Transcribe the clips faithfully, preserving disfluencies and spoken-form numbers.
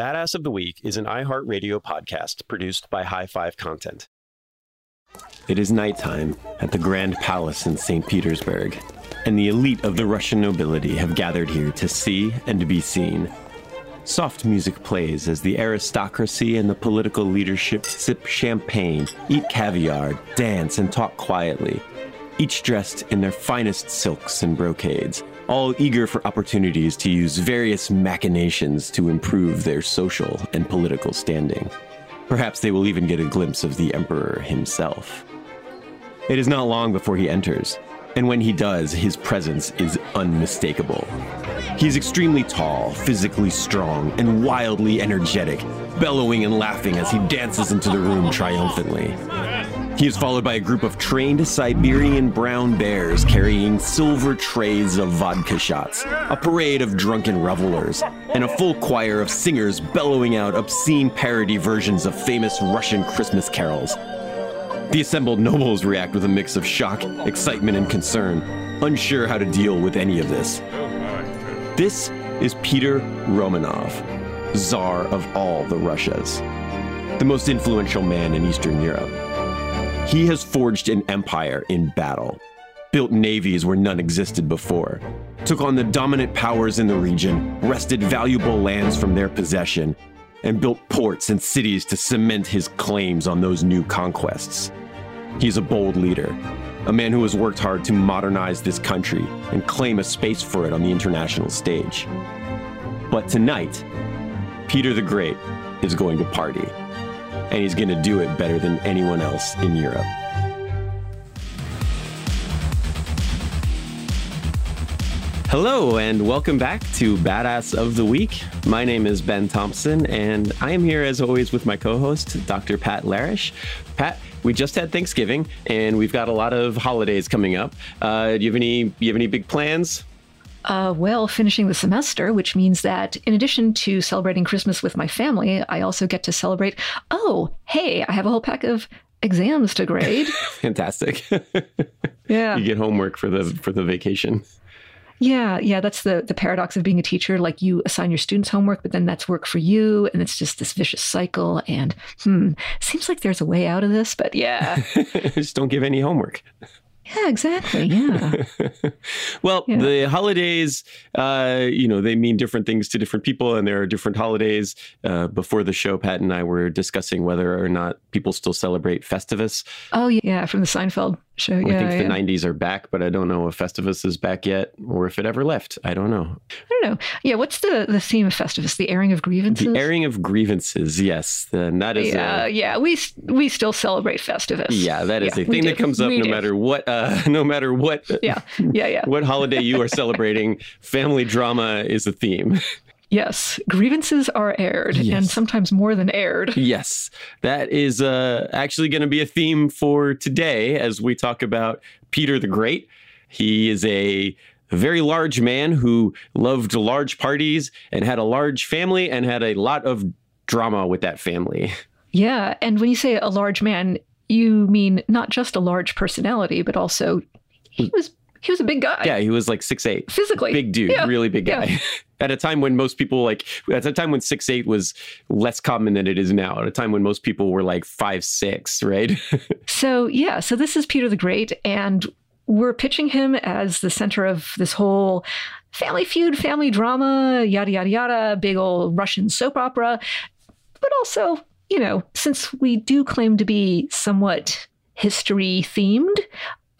Badass of the Week is an iHeartRadio podcast produced by Hi-Five Content. It is nighttime at the Grand Palace in Saint Petersburg, and the elite of the Russian nobility have gathered here to see and be seen. Soft music plays as the aristocracy and the political leadership sip champagne, eat caviar, dance, and talk quietly, each dressed in their finest silks and brocades, all eager for opportunities to use various machinations to improve their social and political standing. Perhaps they will even get a glimpse of the emperor himself. It is not long before he enters, and when he does, his presence is unmistakable. He is extremely tall, physically strong, and wildly energetic, bellowing and laughing as he dances into the room triumphantly. He is followed by a group of trained Siberian brown bears carrying silver trays of vodka shots, a parade of drunken revelers, and a full choir of singers bellowing out obscene parody versions of famous Russian Christmas carols. The assembled nobles react with a mix of shock, excitement, and concern, unsure how to deal with any of this. This is Peter Romanov, Tsar of all the Russias, the most influential man in Eastern Europe. He has forged an empire in battle, built navies where none existed before, took on the dominant powers in the region, wrested valuable lands from their possession, and built ports and cities to cement his claims on those new conquests. He's a bold leader, a man who has worked hard to modernize this country and claim a space for it on the international stage. But tonight, Peter the Great is going to party, and he's going to do it better than anyone else in Europe. Hello, and welcome back to Badass of the Week. My name is Ben Thompson, and I am here, as always, with my co-host, Doctor Pat Larish. Pat, we just had Thanksgiving, and we've got a lot of holidays coming up. Uh, do you have any, you have any big plans? Uh, well, finishing the semester, which means that in addition to celebrating Christmas with my family, I also get to celebrate, oh, hey, I have a whole pack of exams to grade. Fantastic. Yeah. You get homework for the for the vacation. Yeah, yeah, that's the the paradox of being a teacher. Like, you assign your students homework, but then that's work for you, and it's just this vicious cycle. And hmm, seems like there's a way out of this, but yeah, just don't give any homework. Yeah, exactly. Yeah. Well, yeah. The holidays, uh, you know, they mean different things to different people, and there are different holidays. Uh, before the show, Pat and I were discussing whether or not people still celebrate Festivus. Oh, yeah, from the Seinfeld show. Yeah, I think yeah. The nineties are back, but I don't know if Festivus is back yet or if it ever left. I don't know. I don't know. Yeah, what's the, the theme of Festivus? The airing of grievances? The airing of grievances, yes. And that is yeah, a, yeah, we we still celebrate Festivus. Yeah, that is yeah, a thing that comes up we no do. matter what. Uh, Uh, no matter what, yeah. Yeah, yeah. what holiday you are celebrating, family drama is a theme. Yes. Grievances are aired, yes. And sometimes more than aired. Yes. That is uh, actually going to be a theme for today as we talk about Peter the Great. He is a very large man who loved large parties and had a large family and had a lot of drama with that family. Yeah. And when you say a large man, you mean not just a large personality, but also he was he was a big guy. Yeah, he was like six eight. Physically. Big dude, yeah. Really big guy. Yeah. At a time when most people like, at a time when six eight was less common than it is now, at a time when most people were like five six, right? So, yeah, so this is Peter the Great, and we're pitching him as the center of this whole family feud, family drama, yada, yada, yada, big old Russian soap opera, but also, you know, since we do claim to be somewhat history themed,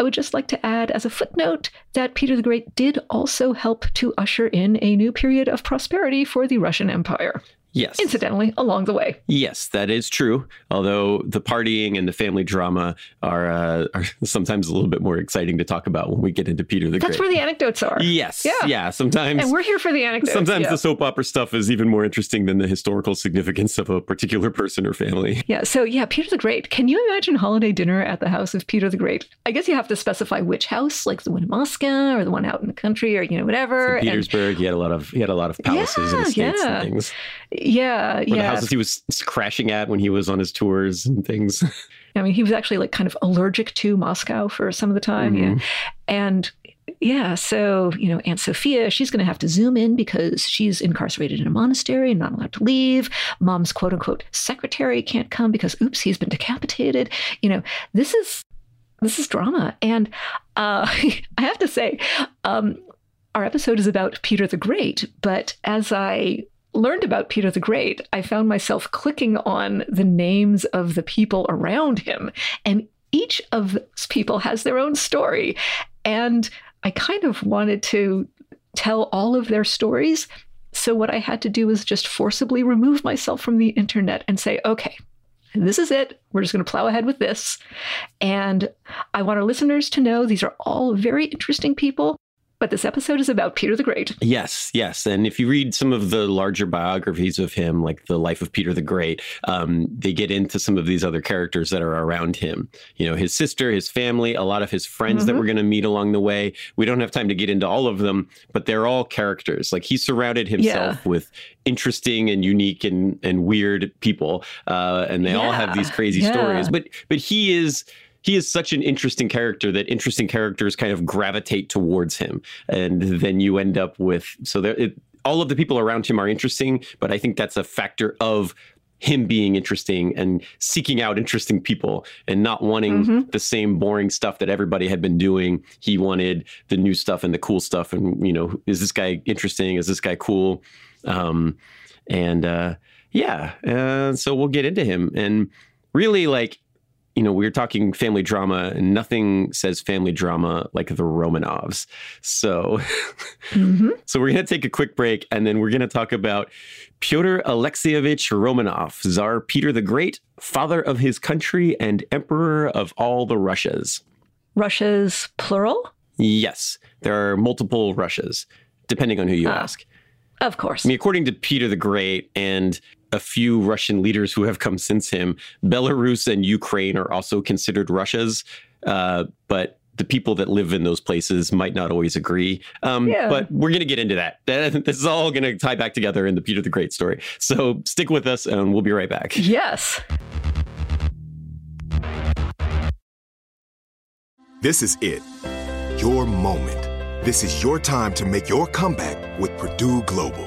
I would just like to add as a footnote that Peter the Great did also help to usher in a new period of prosperity for the Russian Empire. Yes. Incidentally, along the way. Yes, that is true. Although the partying and the family drama are, uh, are sometimes a little bit more exciting to talk about when we get into Peter the Great. That's where the anecdotes are. Yes. Yeah. Yeah. Sometimes. And we're here for the anecdotes. Sometimes yeah. The soap opera stuff is even more interesting than the historical significance of a particular person or family. Yeah. So, yeah, Peter the Great. Can you imagine holiday dinner at the house of Peter the Great? I guess you have to specify which house, like the one in Moscow or the one out in the country or, you know, whatever. Saint Petersburg. And he had a lot of he had a lot of palaces yeah, and estates yeah. and things. Yeah, or yeah. The houses he was crashing at when he was on his tours and things. I mean, he was actually like kind of allergic to Moscow for some of the time. Mm-hmm. Yeah. And Yeah. So, you know, Aunt Sophia, she's going to have to zoom in because she's incarcerated in a monastery and not allowed to leave. Mom's quote unquote secretary can't come because, oops, he's been decapitated. You know, this is this is drama. And uh, I have to say, um, our episode is about Peter the Great. But as I learned about Peter the Great, I found myself clicking on the names of the people around him. And each of those people has their own story. And I kind of wanted to tell all of their stories. So what I had to do was just forcibly remove myself from the internet and say, okay, this is it. We're just going to plow ahead with this. And I want our listeners to know these are all very interesting people. But this episode is about Peter the Great. Yes, yes. And if you read some of the larger biographies of him, like The Life of Peter the Great, um, they get into some of these other characters that are around him. You know, his sister, his family, a lot of his friends mm-hmm. that we're going to meet along the way. We don't have time to get into all of them, but they're all characters. Like, he surrounded himself yeah. with interesting and unique and, and weird people. Uh, and they yeah. all have these crazy yeah. stories. But but he is... He is such an interesting character that interesting characters kind of gravitate towards him. And then you end up with, so there, it, all of the people around him are interesting, but I think that's a factor of him being interesting and seeking out interesting people and not wanting mm-hmm. the same boring stuff that everybody had been doing. He wanted the new stuff and the cool stuff. And, you know, is this guy interesting? Is this guy cool? Um, and uh, yeah, uh, so we'll get into him. And really, like, you know, we were talking family drama, and nothing says family drama like the Romanovs. So, mm-hmm. so we're going to take a quick break, and then we're going to talk about Pyotr Alexeyevich Romanov, Tsar Peter the Great, father of his country and emperor of all the Russias. Russias, plural? Yes. There are multiple Russias, depending on who you uh, ask. Of course. I mean, according to Peter the Great and a few Russian leaders who have come since him, Belarus and Ukraine are also considered Russias, uh, but the people that live in those places might not always agree. Um, yeah. But we're going to get into that. This is all going to tie back together in the Peter the Great story. So stick with us and we'll be right back. Yes. This is it. Your moment. This is your time to make your comeback with Purdue Global.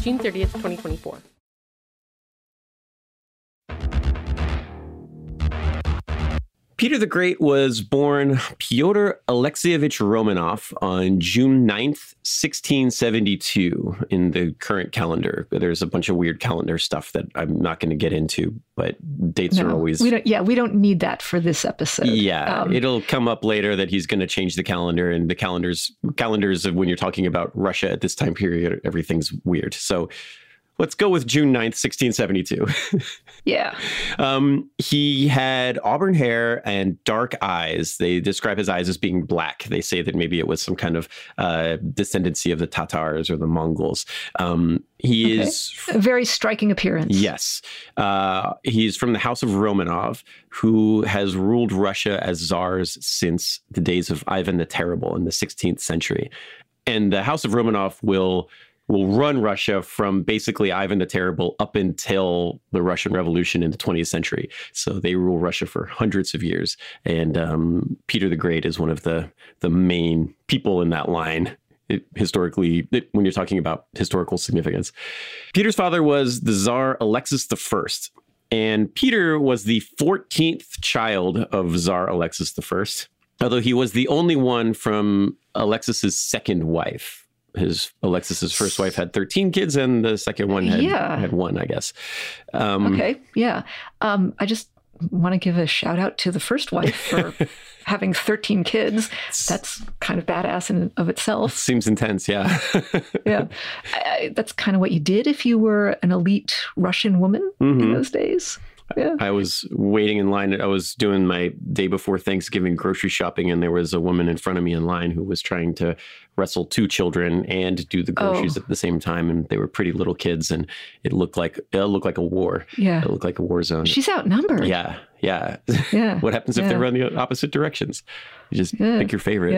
June thirtieth, twenty twenty-four. Peter the Great was born Pyotr Alexeyevich Romanov on June ninth, sixteen seventy-two in the current calendar. There's a bunch of weird calendar stuff that I'm not going to get into, but dates no, are always... We don't, yeah, we don't need that for this episode. Yeah, um, it'll come up later that he's going to change the calendar, and the calendars, calendars of when you're talking about Russia at this time period, everything's weird. So... let's go with June ninth, sixteen seventy-two. Yeah. Um, he had auburn hair and dark eyes. They describe his eyes as being black. They say that maybe it was some kind of uh, descendancy of the Tatars or the Mongols. Um, he okay. is... a very striking appearance. Yes. Uh, he's from the House of Romanov, who has ruled Russia as czars since the days of Ivan the Terrible in the sixteenth century. And the House of Romanov will... will run Russia from basically Ivan the Terrible up until the Russian Revolution in the twentieth century. So they rule Russia for hundreds of years. And um, Peter the Great is one of the, the main people in that line. It, historically, it, when you're talking about historical significance. Peter's father was the Tsar Alexis the First. And Peter was the fourteenth child of Tsar Alexis the First, although he was the only one from Alexis's second wife. His Alexis's first wife had thirteen kids, and the second one had, yeah. had one, I guess. Um, okay, yeah. Um, I just want to give a shout out to the first wife for having thirteen kids. That's kind of badass in of itself. Seems intense, yeah. yeah, I, I, that's kind of what you did if you were an elite Russian woman mm-hmm. in those days. Yeah. I was waiting in line. I was doing my day before Thanksgiving grocery shopping, and there was a woman in front of me in line who was trying to wrestle two children and do the groceries oh. at the same time. And they were pretty little kids, and it looked like it looked like a war. Yeah, it looked like a war zone. She's outnumbered. Yeah, yeah. yeah. What happens if yeah. they run the opposite directions? You just yeah. pick your favorite.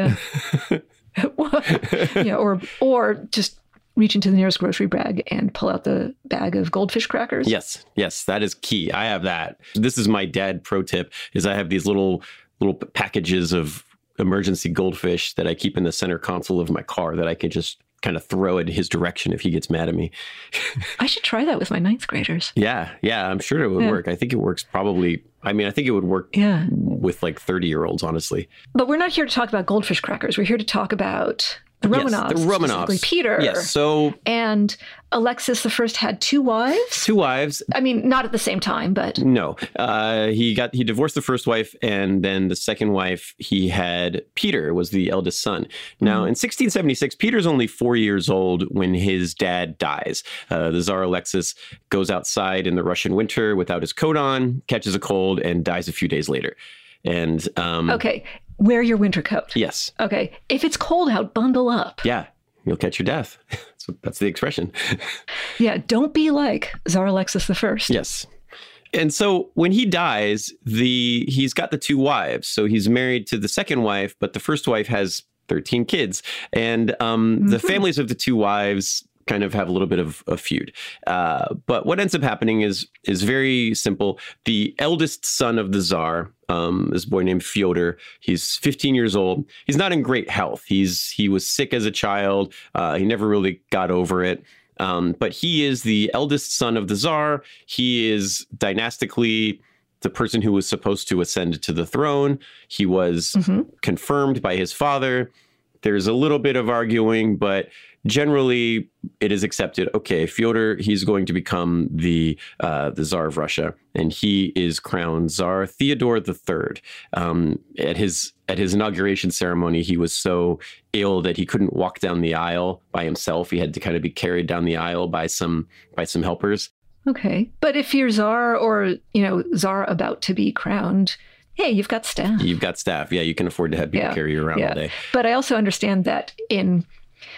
Yeah. yeah, or or just. reach into the nearest grocery bag and pull out the bag of goldfish crackers. Yes. Yes. That is key. I have that. This is my dad pro tip is I have these little, little packages of emergency goldfish that I keep in the center console of my car that I can just kind of throw in his direction if he gets mad at me. I should try that with my ninth graders. Yeah. Yeah. I'm sure it would yeah. work. I think it works probably. I mean, I think it would work yeah. with like thirty year olds, honestly. But we're not here to talk about goldfish crackers. We're here to talk about the Romanovs, yes, the Romanovs. Peter. Yes, so and Alexis the First had two wives. Two wives. I mean, not at the same time, but no. Uh, he got he divorced the first wife, and then the second wife he had Peter was the eldest son. Now mm-hmm. in sixteen seventy-six, Peter's only four years old when his dad dies. Uh, the Tsar Alexis goes outside in the Russian winter without his coat on, catches a cold, and dies a few days later. And um, okay. wear your winter coat. Yes. Okay. If it's cold out, bundle up. Yeah. You'll catch your death. That's, what, that's the expression. yeah. Don't be like Tsar Alexis the First. Yes. And so when he dies, the he's got the two wives. So he's married to the second wife, but the first wife has thirteen kids. And um, mm-hmm. the families of the two wives kind of have a little bit of a feud. Uh, but what ends up happening is is very simple. The eldest son of the Tsar, um, this boy named Fyodor, he's fifteen years old. He's not in great health. He's he was sick as a child. Uh, he never really got over it. Um, but he is the eldest son of the Tsar. He is dynastically the person who was supposed to ascend to the throne. He was mm-hmm. confirmed by his father. There's a little bit of arguing, but generally it is accepted. Okay, Fyodor, he's going to become the uh, the Tsar of Russia, and he is crowned Tsar Theodore the Third. Um, at his at his inauguration ceremony, he was so ill that he couldn't walk down the aisle by himself. He had to kind of be carried down the aisle by some by some helpers. Okay, but if you're Tsar or you know Tsar about to be crowned, hey, you've got staff. You've got staff. Yeah, you can afford to have people yeah. carry you around yeah. all day. But I also understand that in,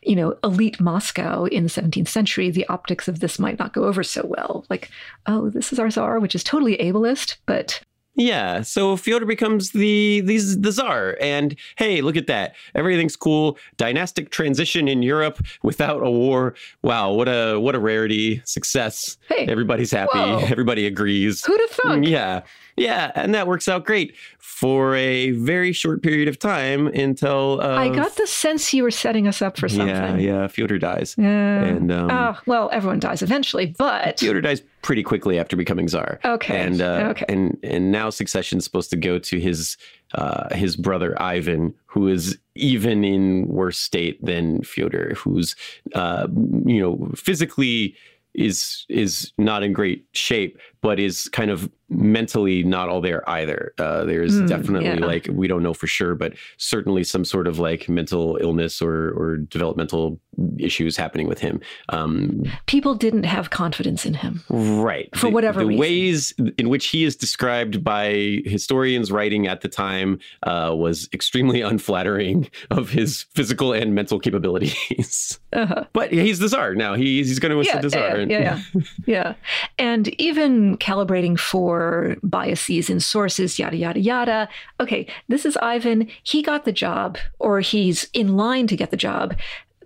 you know, elite Moscow in the seventeenth century, the optics of this might not go over so well. Like, oh, this is our Tsar, which is totally ableist, but... yeah, so Fyodor becomes the, the, the Tsar, and hey, look at that. Everything's cool. Dynastic transition in Europe without a war. Wow, what a what a rarity. Success. Hey. Everybody's happy. Whoa. Everybody agrees. Who'd have thought? Yeah, yeah, and that works out great for a very short period of time until... Uh, I got the sense you were setting us up for something. Yeah, yeah, Fyodor dies. Yeah. And, um, oh, well, everyone dies eventually, but... Fyodor dies pretty quickly after becoming czar. Okay. And uh, okay. and and now succession is supposed to go to his uh, his brother Ivan, who is even in worse state than Fyodor, who's uh, you know physically is is not in great shape, but is kind of mentally not all there either. Uh, there's mm, definitely yeah. like, we don't know for sure, but certainly some sort of like mental illness or, or developmental issues happening with him. Um, People didn't have confidence in him. Right. For the, whatever the reason. The ways in which he is described by historians writing at the time uh, was extremely unflattering of his physical and mental capabilities. Uh-huh. But he's the czar now. He, he's going to ascend the czar. Yeah, yeah, yeah. yeah. And even calibrating for biases in sources, yada, yada, yada. Okay, this is Ivan. He got the job, or he's in line to get the job,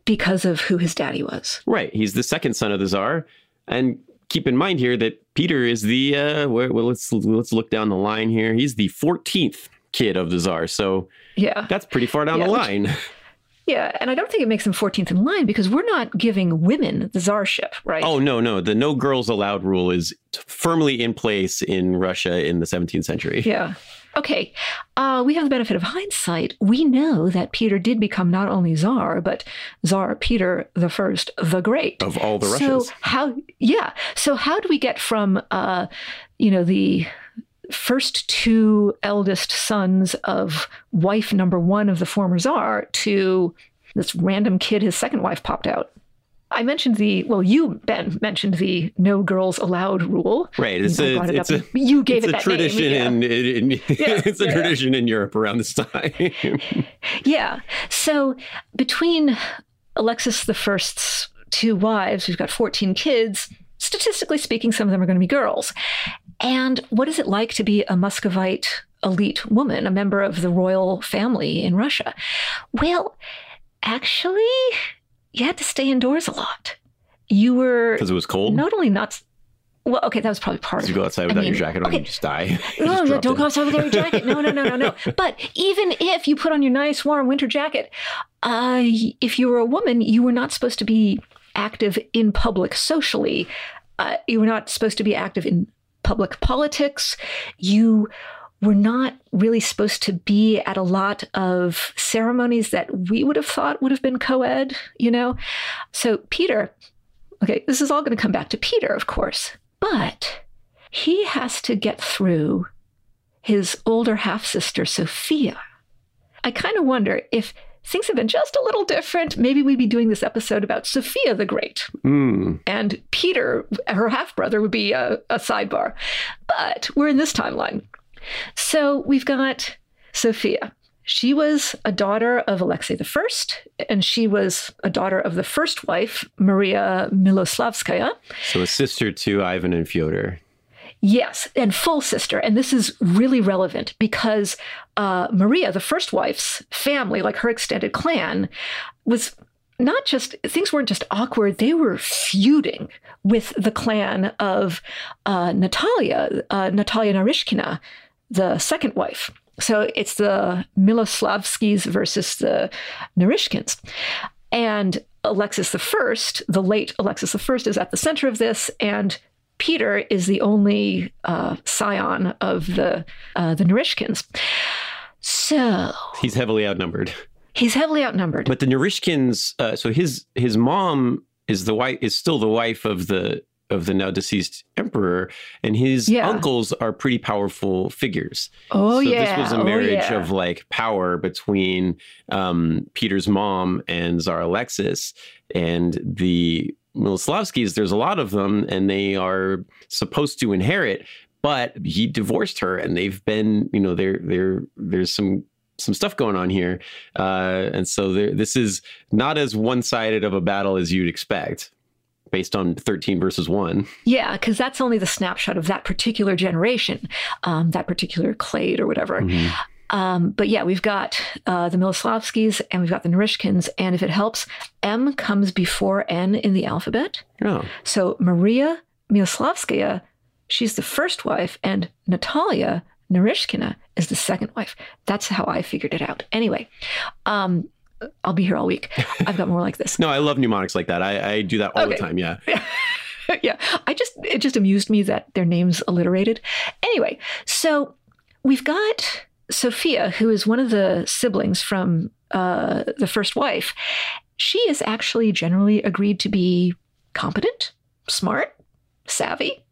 because of who his daddy was. Right. He's the second son of the czar. And keep in mind here that Peter is the, uh, well, let's let's look down the line here. He's the fourteenth kid of the czar. So yeah, that's pretty far down yeah, the line. Which, yeah. And I don't think it makes him fourteenth in line, because we're not giving women the czarship, right? Oh, no, no. The no girls allowed rule is firmly in place in Russia in the seventeenth century. Yeah. Okay, uh, we have the benefit of hindsight. We know that Peter did become not only Tsar, but Tsar Peter the First, the Great. Of all the Russians. So how, yeah. So how do we get from, uh, you know, the first two eldest sons of wife number one of the former Tsar to this random kid his second wife popped out? I mentioned the, well, you, Ben, mentioned the no girls allowed rule. Right. It's a, it it's a, you gave it's it a that tradition name. In, in, in, yeah, it's a yeah, tradition yeah. in Europe around this time. yeah. So between Alexis the First's two wives, we've got fourteen kids. Statistically speaking, some of them are going to be girls. And what is it like to be a Muscovite elite woman, a member of the royal family in Russia? Well, actually... you had to stay indoors a lot. You were... because it was cold? Not only not... well, okay, that was probably part of it. You go outside without I mean, your jacket on okay. and you just die. You no, just no, don't it. go outside without your jacket. No, no, no, no, no. But even if you put on your nice, warm winter jacket, uh, if you were a woman, you were not supposed to be active in public socially. Uh, you were not supposed to be active in public politics. You... we're not really supposed to be at a lot of ceremonies that we would have thought would have been co-ed, you know? So Peter, okay, this is all going to come back to Peter, of course, but he has to get through his older half-sister, Sophia. I kind of wonder if things have been just a little different. Maybe we'd be doing this episode about Sophia the Great. Mm. And Peter, her half-brother, would be a, a sidebar. But we're in this timeline. So we've got Sophia. She was a daughter of Alexei the First, and she was a daughter of the first wife, Maria Miloslavskaya. So a sister to Ivan and Fyodor. Yes, and full sister. And this is really relevant because uh, Maria, the first wife's family, like her extended clan, was... not just, things weren't just awkward, they were feuding with the clan of uh, Natalia, uh, Natalia Narishkina, the second wife. So it's the Miloslavskys versus the Narishkins. And Alexis the First, the late Alexis the First, is at the center of this, and Peter is the only uh, scion of the, uh, the Narishkins. So... he's heavily outnumbered. He's heavily outnumbered. But the Narishkins, uh, so his his mom is the wife is still the wife of the of the now deceased emperor, and his yeah. uncles are pretty powerful figures. Oh so yeah. So this was a marriage oh, yeah. of like power between um, Peter's mom and Tsar Alexis, and the Miloslavskys. There's a lot of them, and they are supposed to inherit, but he divorced her, and they've been, you know, there there there's some. some stuff going on here. Uh, and so there, this is not as one-sided of a battle as you'd expect based on thirteen versus one. Yeah, because that's only the snapshot of that particular generation, um, that particular clade or whatever. Mm-hmm. Um, but yeah, we've got uh, the Miloslavskys and we've got the Narishkins. And if it helps, M comes before N in the alphabet. Oh. So Maria Miloslavskaya, she's the first wife, and Natalia Narishkina is the second wife. That's how I figured it out. Anyway, um, I'll be here all week. I've got more like this. No, I love mnemonics like that. I, I do that all okay. the time. Yeah. yeah, I just, it just amused me that their names alliterated. Anyway, so we've got Sophia, who is one of the siblings from uh, the first wife. She is actually generally agreed to be competent, smart, savvy,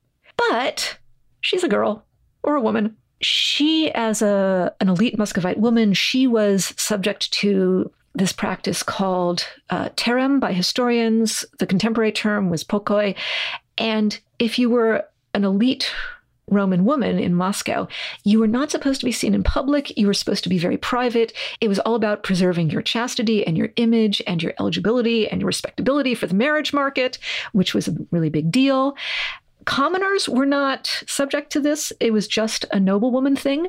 but she's a girl or a woman. She, as a an elite Muscovite woman, she was subject to this practice called uh, terem by historians. The contemporary term was pokoi. And if you were an elite Roman woman in Moscow, you were not supposed to be seen in public. You were supposed to be very private. It was all about preserving your chastity and your image and your eligibility and your respectability for the marriage market, which was a really big deal. Commoners were not subject to this. It was just a noblewoman thing.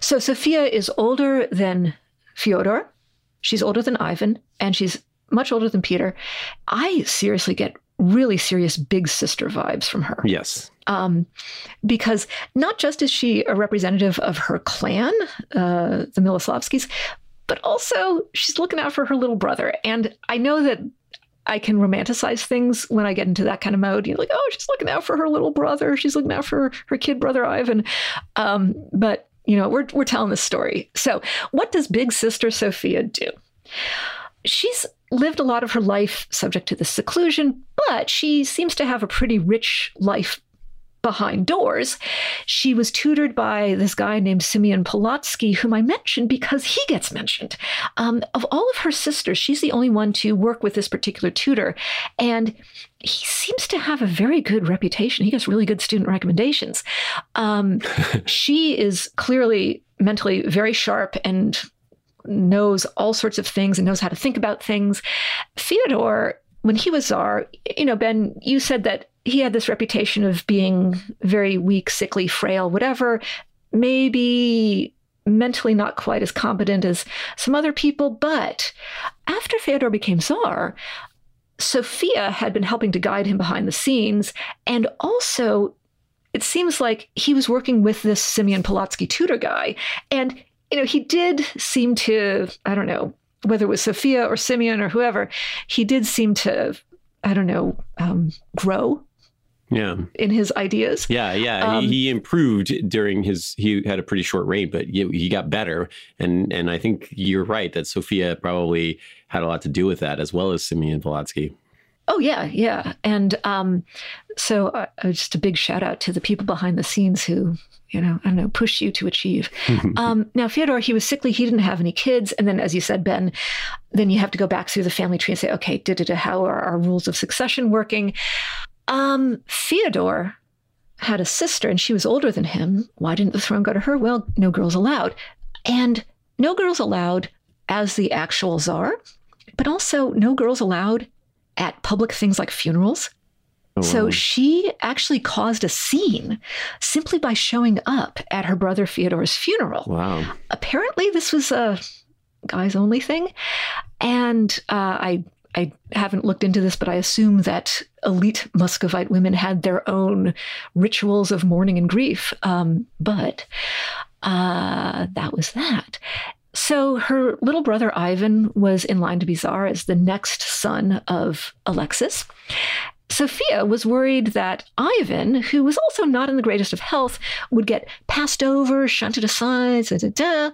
So Sophia is older than Fyodor. She's older than Ivan, and she's much older than Peter. I seriously get really serious big sister vibes from her. Yes. Um, because not just is she a representative of her clan, uh, the Miloslavskys, but also she's looking out for her little brother. And I know that I can romanticize things when I get into that kind of mode. You're like, oh, she's looking out for her little brother. She's looking out for her kid brother, Ivan. Um, but, you know, we're we're telling this story. So what does big sister Sophia do? She's lived a lot of her life subject to this seclusion, but she seems to have a pretty rich life behind doors. She was tutored by this guy named Simeon Polotsky, whom I mentioned because he gets mentioned. Um, of all of her sisters, she's the only one to work with this particular tutor. And he seems to have a very good reputation. He gets really good student recommendations. Um, she is clearly mentally very sharp and knows all sorts of things and knows how to think about things. Fyodor, when he was Tsar, you know, Ben, you said that he had this reputation of being very weak, sickly, frail, whatever, maybe mentally not quite as competent as some other people. But after Fyodor became Tsar, Sophia had been helping to guide him behind the scenes. And also, it seems like he was working with this Simeon Polotsky tutor guy. And, you know, he did seem to, I don't know, whether it was Sophia or Simeon or whoever, he did seem to, I don't know, um, grow. Yeah. In his ideas. Yeah, yeah. Um, he, he improved during his, he had a pretty short reign, but he, he got better. And and I think you're right that Sophia probably had a lot to do with that, as well as Simeon Polotsky. Oh, yeah, yeah. And um, so uh, just a big shout out to the people behind the scenes who, you know, I don't know, push you to achieve. um, now, Fyodor, he was sickly. He didn't have any kids. And then, as you said, Ben, then you have to go back through the family tree and say, okay, da, da, da, how are our rules of succession working? Um, Fyodor had a sister and she was older than him. Why didn't the throne go to her? Well, no girls allowed. And no girls allowed as the actual Tsar, but also no girls allowed at public things like funerals. Oh, so wow. She actually caused a scene simply by showing up at her brother Fyodor's funeral. Wow. Apparently this was a guys only thing. And uh, I I haven't looked into this, but I assume that elite Muscovite women had their own rituals of mourning and grief. Um, but uh, that was that. So her little brother Ivan was in line to be Tsar as the next son of Alexis. Sophia was worried that Ivan, who was also not in the greatest of health, would get passed over, shunted aside, da, da, da,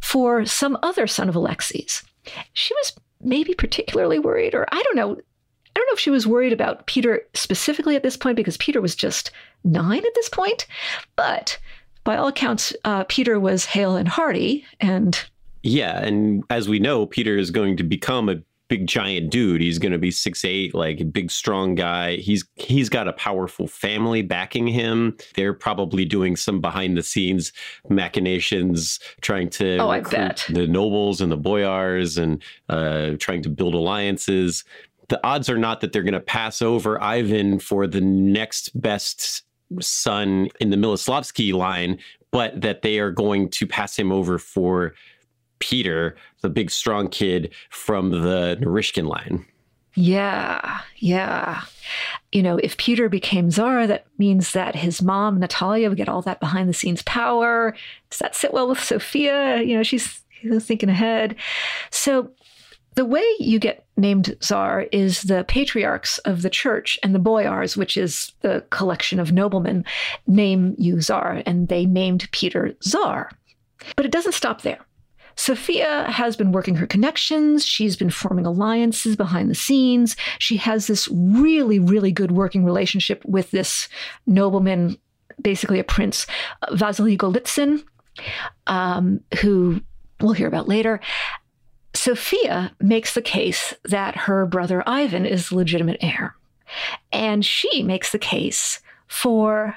for some other son of Alexei's. She was maybe particularly worried, or I don't know. I don't know if she was worried about Peter specifically at this point, because Peter was just nine at this point. But by all accounts, uh, Peter was hale and hearty. And yeah, and as we know, Peter is going to become a big giant dude. He's going to be six eight, like a big strong guy. He's he's got a powerful family backing him. They're probably doing some behind the scenes machinations, trying to oh, recruit I bet. the nobles and the boyars and uh, trying to build alliances. The odds are not that they're going to pass over Ivan for the next best son in the Miloslavsky line, but that they are going to pass him over for Peter, the big strong kid from the Narishkin line. Yeah, yeah. You know, if Peter became Tsar, that means that his mom, Natalia, would get all that behind the scenes power. Does that sit well with Sophia? You know, she's, she's thinking ahead. So The way you get named Tsar is the patriarchs of the church and the boyars, which is the collection of noblemen, name you Tsar, and they named Peter Tsar. But it doesn't stop there. Sophia has been working her connections. She's been forming alliances behind the scenes. She has this really, really good working relationship with this nobleman, basically a prince, Vasily Golitsyn, um, who we'll hear about later. Sophia makes the case that her brother Ivan is the legitimate heir. And she makes the case for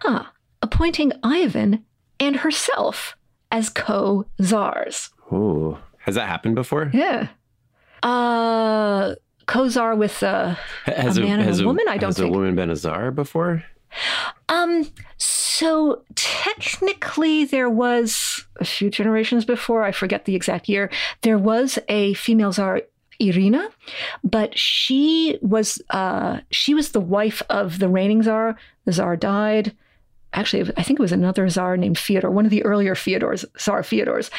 huh, appointing Ivan and herself as co-czars. Ooh. Has that happened before? Yeah. Uh, co-czar with a, has a man a, and a woman, a, I don't has think. Has a woman been a czar before? Um, so technically there was, a few generations before, I forget the exact year, there was a female czar, Irina, but she was uh, she was the wife of the reigning czar. The czar died. Actually, I think it was another czar named Fyodor, one of the earlier Fyodors, Tsar Fyodors.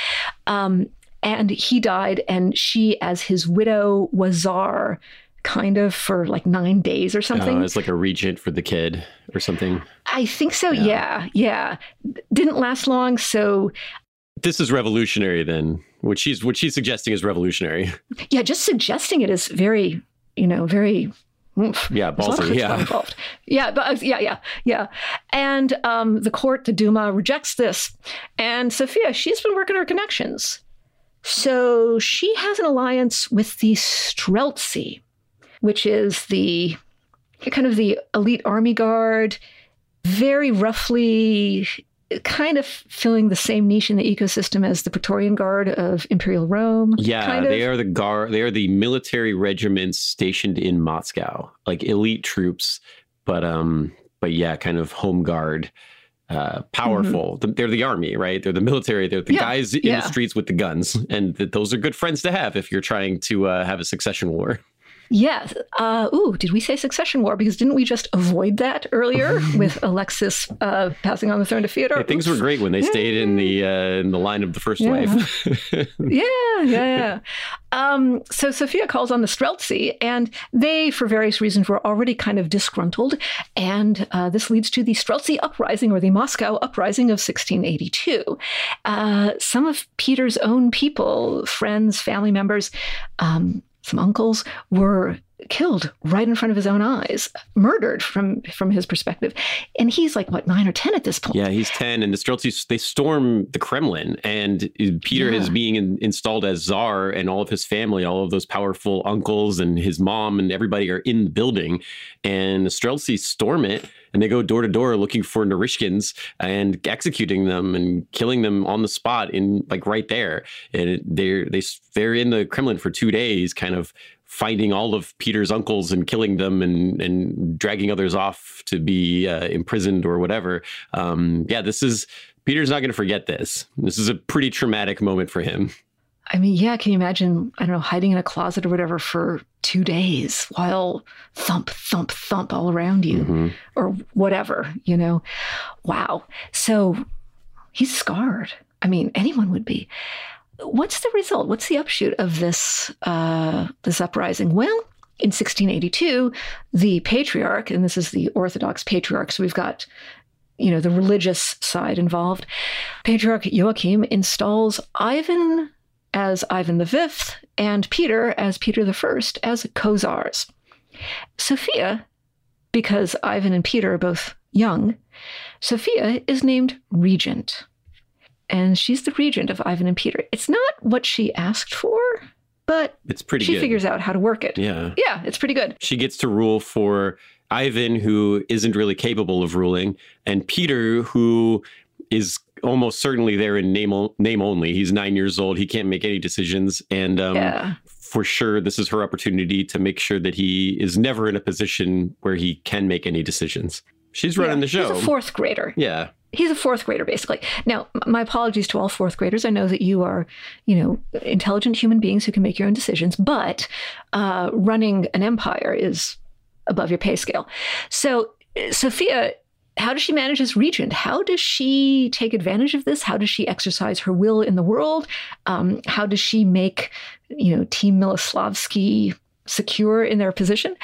Um, and he died, and she, as his widow, was czar kind of for like nine days or something. Oh, it's like a regent for the kid or something. I think so, yeah. yeah, yeah. Didn't last long, so... This is revolutionary then. What she's, what she's suggesting is revolutionary. Yeah, just suggesting it is very, you know, very... Oomph. Yeah, ballsy, yeah. Involved. Yeah, but, yeah, yeah, yeah. And um, the court, the Duma, rejects this. And Sophia, she's been working her connections. So she has an alliance with the Streltsy, which is the kind of the elite army guard, very roughly kind of filling the same niche in the ecosystem as the Praetorian Guard of Imperial Rome. Yeah, kind of. They are the guard. They are the military regiments stationed in Moscow, like elite troops, but um, but yeah, kind of home guard, uh, powerful. Mm-hmm. They're the army, right? They're the military. They're the yeah, guys in yeah. the streets with the guns, and th- those are good friends to have if you're trying to uh, have a succession war. Yes. Uh, ooh, did we say succession war? Because didn't we just avoid that earlier with Alexis uh, passing on the throne to Fyodor? Yeah, things were great when they yeah. stayed in the uh, in the line of the first yeah. wife. yeah, yeah, yeah. Um, so Sophia calls on the Streltsy, and they, for various reasons, were already kind of disgruntled. And uh, this leads to the Streltsy uprising, or the Moscow uprising of sixteen eighty-two. Uh, some of Peter's own people, friends, family members, um, some uncles, were killed right in front of his own eyes, murdered from from his perspective. And he's like, what, nine or ten at this point? Yeah, he's ten. And the Streltsy, they storm the Kremlin. And Peter yeah. is being in, installed as czar, and all of his family, all of those powerful uncles and his mom and everybody are in the building. And the Streltsy storm it, and they go door to door looking for Narishkins and executing them and killing them on the spot, in like right there. And they're, they, they're in the Kremlin for two days, kind of finding all of Peter's uncles and killing them and, and dragging others off to be uh, imprisoned or whatever. Um, yeah, this is, Peter's not going to forget this. This is a pretty traumatic moment for him. I mean, yeah, can you imagine, I don't know, hiding in a closet or whatever for two days while thump, thump, thump all around you mm-hmm. or whatever, you know? Wow. So he's scarred. I mean, anyone would be. What's the result? What's the upshoot of this uh, this uprising? Well, in sixteen eighty-two, the patriarch, and this is the Orthodox patriarch, so we've got, you know, the religious side involved. Patriarch Joachim installs Ivan as Ivan the Fifth and Peter as Peter the First as co-czars. Sophia, because Ivan and Peter are both young, Sophia is named regent. And she's the regent of Ivan and Peter. It's not what she asked for, but it's pretty she good. Figures out how to work it. Yeah. Yeah, it's pretty good. She gets to rule for Ivan, who isn't really capable of ruling, and Peter, who is almost certainly there in name, o- name only. He's nine years old. He can't make any decisions. And um, yeah. for sure, this is her opportunity to make sure that he is never in a position where he can make any decisions. She's running yeah, the show. He's a fourth grader. Yeah. He's a fourth grader, basically. Now, my apologies to all fourth graders. I know that you are, you know, intelligent human beings who can make your own decisions, but uh, running an empire is above your pay scale. So Sophia how does she manage as regent? How does she take advantage of this? How does she exercise her will in the world? Um, how does she make, you know, Team Miloslavsky secure in their position?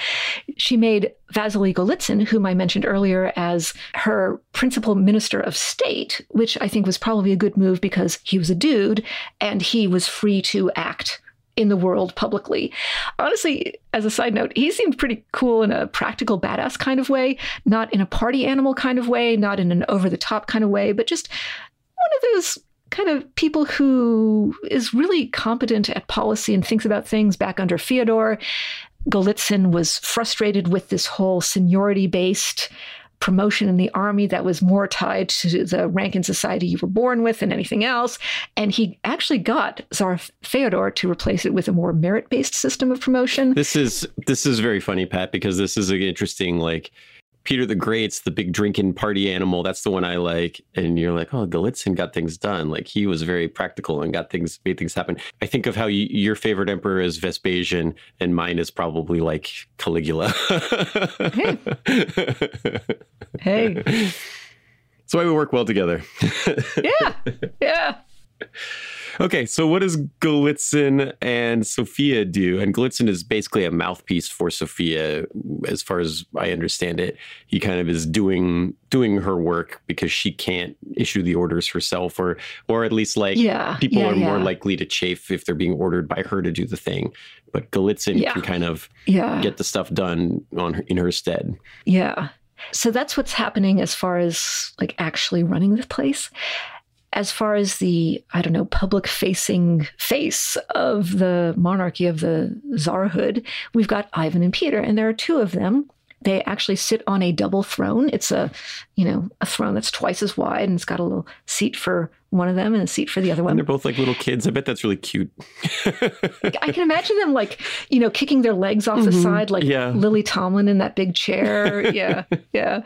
She made Vasily Golitsyn, whom I mentioned earlier, as her principal minister of state, which I think was probably a good move because he was a dude and he was free to act in the world publicly. Honestly, as a side note, he seemed pretty cool in a practical badass kind of way, not in a party animal kind of way, not in an over-the-top kind of way, but just one of those kind of people who is really competent at policy and thinks about things. Back under Fyodor, Golitsyn was frustrated with this whole seniority-based promotion in the army that was more tied to the rank in society you were born with than anything else. And he actually got Tsar Fyodor to replace it with a more merit-based system of promotion. This is this is very funny, Pat, because this is an interesting, like, Peter the Great's the big drinking party animal. That's the one I like. And you're like, oh, Golitsyn got things done. Like, he was very practical and got things, made things happen. I think of how you, your favorite emperor is Vespasian and mine is probably like Caligula. Hey. Hey. That's why we work well together. Yeah. Yeah. Okay, so what does Golitsyn and Sophia do? And Golitsyn is basically a mouthpiece for Sophia, as far as I understand it. He kind of is doing doing her work because she can't issue the orders herself, or or at least like yeah, people yeah, are yeah. more likely to chafe if they're being ordered by her to do the thing. But Golitsyn yeah. can kind of yeah. get the stuff done on her, in her stead. Yeah. So that's what's happening as far as like actually running the place. As far as the, I don't know, public-facing face of the monarchy, of the czarhood, we've got Ivan and Peter, and there are two of them. They actually sit on a double throne. It's a, you know, a throne that's twice as wide, and it's got a little seat for one of them and a seat for the other one. And they're both like little kids. I bet that's really cute. I can imagine them like, you know, kicking their legs off mm-hmm. the side, like yeah. Lily Tomlin in that big chair. Yeah, yeah.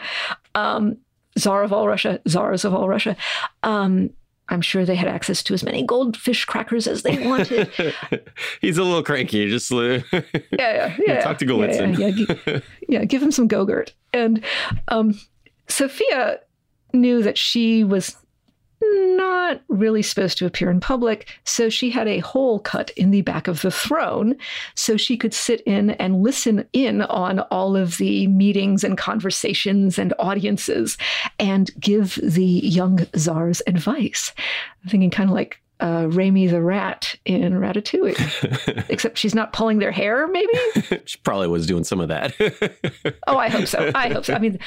Um, Tsar of all Russia, Tsars of all Russia. Um, I'm sure they had access to as many goldfish crackers as they wanted. He's a little cranky. Just yeah, yeah, yeah. Talk to Golitsyn. Yeah, yeah, yeah. Yeah, give him some Go-Gurt. And um, Sophia knew that she was not really supposed to appear in public, so she had a hole cut in the back of the throne so she could sit in and listen in on all of the meetings and conversations and audiences and give the young czars advice. I'm thinking kind of like uh, Raimi the Rat in Ratatouille, except she's not pulling their hair, maybe? She probably was doing some of that. Oh, I hope so. I hope so. I mean...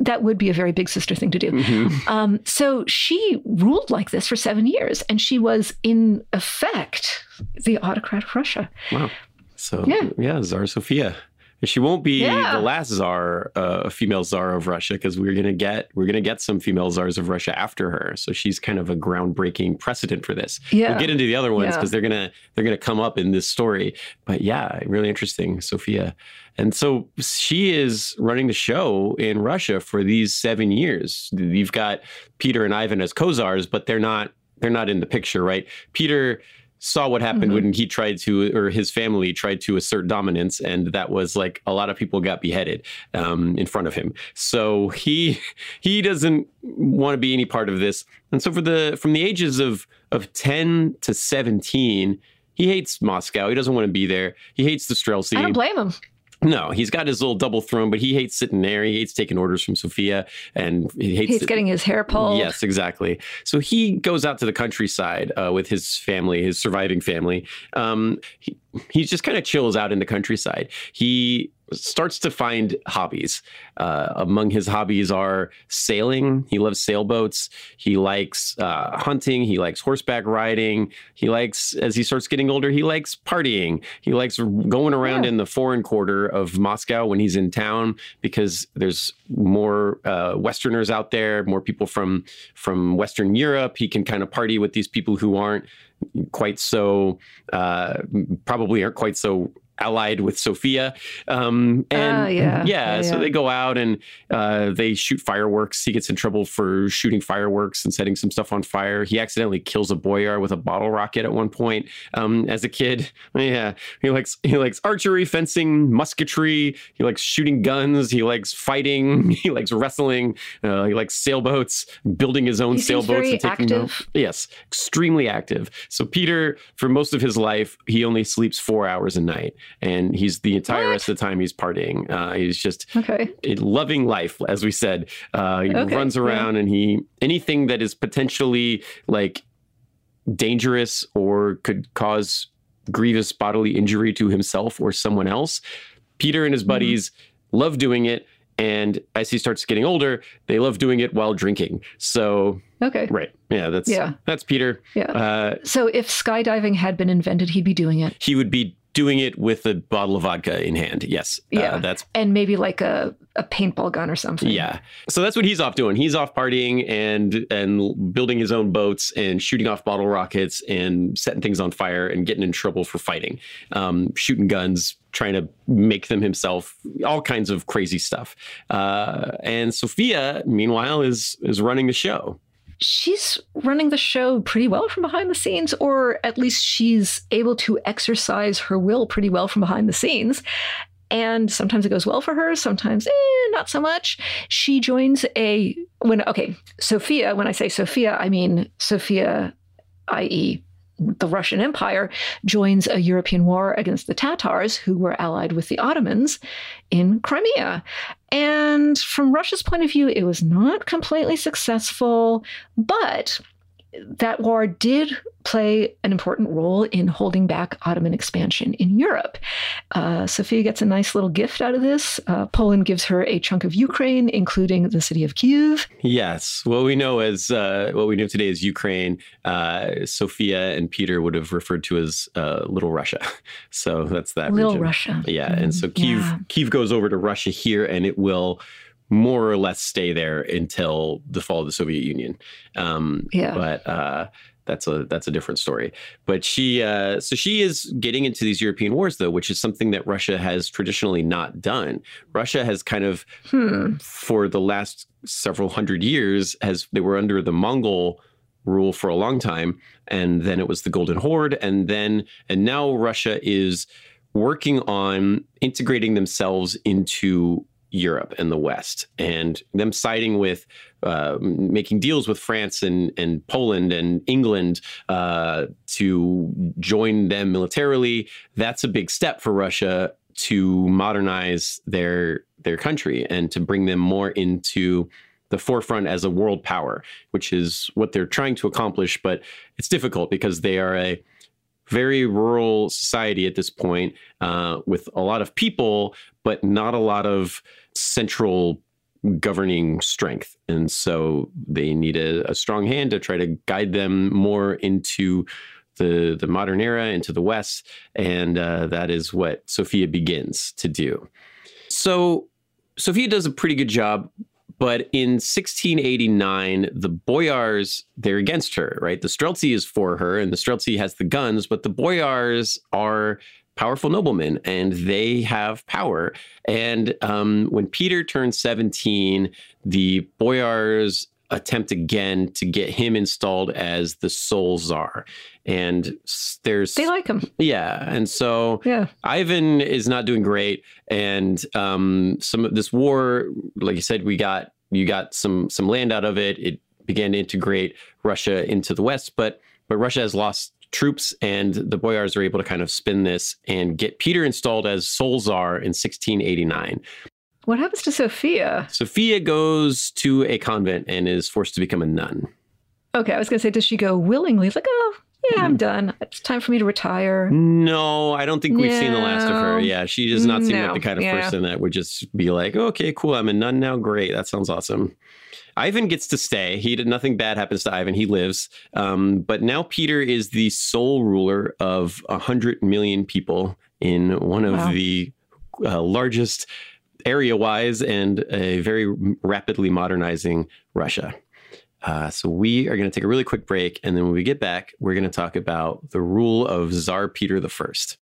that would be a very big sister thing to do. Mm-hmm. Um, so she ruled like this for seven years, and she was, in effect, the autocrat of Russia. Wow. So, yeah, yeah Tsar Sophia. And she won't be yeah. the last Tsar, uh, female Tsar of Russia, because we're going to get we're going to get some female Tsars of Russia after her. So she's kind of a groundbreaking precedent for this. Yeah. We'll get into the other ones because yeah. they're going to they're going to come up in this story. But yeah, really interesting, Sophia. And so she is running the show in Russia for these seven years. You've got Peter and Ivan as co-czars, but they're not they're not in the picture, right? Peter saw what happened mm-hmm. when he tried to, or his family tried to assert dominance, and that was like a lot of people got beheaded um, in front of him. So he he doesn't want to be any part of this. And so for the from the ages of of ten to seventeen, he hates Moscow. He doesn't want to be there. He hates the Streltsy. I don't blame him. No, he's got his little double throne, but he hates sitting there. He hates taking orders from Sophia, and he hates he's it. getting his hair pulled. Yes, exactly. So he goes out to the countryside uh, with his family, his surviving family. Um, he, he just kind of chills out in the countryside. He starts to find hobbies. Uh, among his hobbies are sailing. He loves sailboats. He likes uh, hunting. He likes horseback riding. He likes, as he starts getting older, he likes partying. He likes going around yeah. in the foreign quarter of Moscow when he's in town because there's more uh, Westerners out there, more people from from Western Europe. He can kind of party with these people who aren't quite so, uh, probably aren't quite so allied with Sophia. Um, and uh, yeah. Yeah, yeah, so yeah. they go out and uh, they shoot fireworks. He gets in trouble for shooting fireworks and setting some stuff on fire. He accidentally kills a boyar with a bottle rocket at one point. Um, as a kid, yeah, he likes he likes archery, fencing, musketry. He likes shooting guns. He likes fighting. He likes wrestling. Uh, he likes sailboats, building his own he sailboats. He's very and taking active. Them. Yes, extremely active. So Peter, for most of his life, he only sleeps four hours a night. And he's the entire what? rest of the time he's partying. Uh, he's just okay. loving life, as we said. Uh, he okay. runs around yeah. and he anything that is potentially like dangerous or could cause grievous bodily injury to himself or someone else. Peter and his buddies mm-hmm. love doing it. And as he starts getting older, they love doing it while drinking. So, okay. Right. Yeah, that's yeah. that's Peter. Yeah. Uh, so if skydiving had been invented, he'd be doing it. He would be doing it with a bottle of vodka in hand. Yes. Yeah. Uh, that's and maybe like a, a paintball gun or something. Yeah. So that's what he's off doing. He's off partying and and building his own boats and shooting off bottle rockets and setting things on fire and getting in trouble for fighting, um, shooting guns, trying to make them himself, all kinds of crazy stuff. Uh, and Sophia, meanwhile, is is running the show. She's running the show pretty well from behind the scenes, or at least she's able to exercise her will pretty well from behind the scenes. And sometimes it goes well for her. Sometimes eh, not so much. She joins a when. OK, Sophia, when I say Sophia, I mean Sophia, that is the Russian Empire, joins a European war against the Tatars, who were allied with the Ottomans in Crimea. And from Russia's point of view, it was not completely successful, but that war did play an important role in holding back Ottoman expansion in Europe. Uh, Sophia gets a nice little gift out of this. Uh, Poland gives her a chunk of Ukraine, including the city of Kyiv. Yes. What we know as uh, what we know today as Ukraine, uh, Sophia and Peter would have referred to as uh, Little Russia. So that's that Little region. Russia. Yeah. Mm-hmm. And so Kyiv, yeah. Kyiv goes over to Russia here, and it will more or less stay there until the fall of the Soviet Union. Um, yeah. But uh, that's a that's a different story. But she uh, so she is getting into these European wars, though, which is something that Russia has traditionally not done. Russia has kind of hmm. for the last several hundred years has they were under the Mongol rule for a long time. And then it was the Golden Horde. And then and now Russia is working on integrating themselves into Europe and the West, and them siding with uh, making deals with France and, and Poland and England uh, to join them militarily. That's a big step for Russia to modernize their their country and to bring them more into the forefront as a world power, which is what they're trying to accomplish. But it's difficult because they are a very rural society at this point, uh, with a lot of people, but not a lot of central governing strength. And so they need a, a strong hand to try to guide them more into the, the modern era, into the West. And uh, that is what Sophia begins to do. So Sophia does a pretty good job. But in sixteen eighty-nine, the boyars, they're against her, right? The Streltsy is for her, and the Streltsy has the guns, but the boyars are powerful noblemen, and they have power. And um, when Peter turns seventeen, the boyars attempt again to get him installed as the sole czar. And there's... They like him. Yeah. And so yeah. Ivan is not doing great. And um, some of this war, like you said, we got you got some some land out of it. It began to integrate Russia into the West. But, but Russia has lost troops, and the boyars are able to kind of spin this and get Peter installed as sole czar in sixteen eighty-nine. What happens to Sophia? Sophia goes to a convent and is forced to become a nun. Okay, I was going to say, does she go willingly? It's like, oh, yeah, mm-hmm. I'm done. It's time for me to retire. No, I don't think we've no. seen the last of her. Yeah, she does not seem no. like the kind of yeah. person that would just be like, okay, cool, I'm a nun now. Great, that sounds awesome. Ivan gets to stay. He did nothing bad happens to Ivan. He lives. Um, but now Peter is the sole ruler of one hundred million people in one of wow. the uh, largest area-wise and a very rapidly modernizing Russia. Uh, so we are going to take a really quick break. And then when we get back, we're going to talk about the rule of Tsar Peter the First.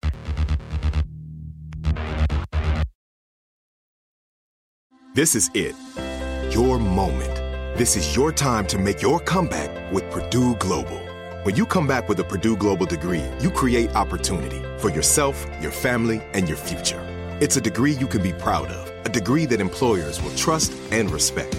This is it. Your moment. This is your time to make your comeback with Purdue Global. When you come back with a Purdue Global degree, you create opportunity for yourself, your family, and your future. It's a degree you can be proud of, a degree that employers will trust and respect.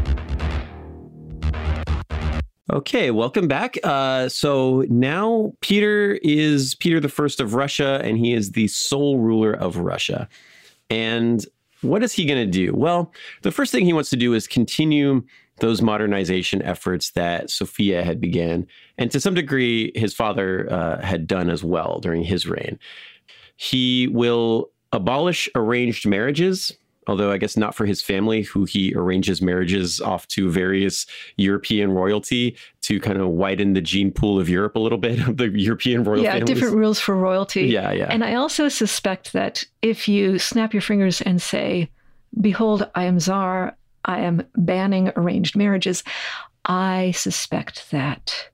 Okay, welcome back. Uh, so now Peter is Peter the First of Russia, and he is the sole ruler of Russia. And what is he going to do? Well, the first thing he wants to do is continue those modernization efforts that Sophia had began, and to some degree his father uh, had done as well during his reign. He will abolish arranged marriages, although I guess not for his family, who he arranges marriages off to various European royalty to kind of widen the gene pool of Europe a little bit, of the European royal yeah, families. Yeah, different rules for royalty. Yeah, yeah. And I also suspect that if you snap your fingers and say, behold, I am Tsar, I am banning arranged marriages, I suspect that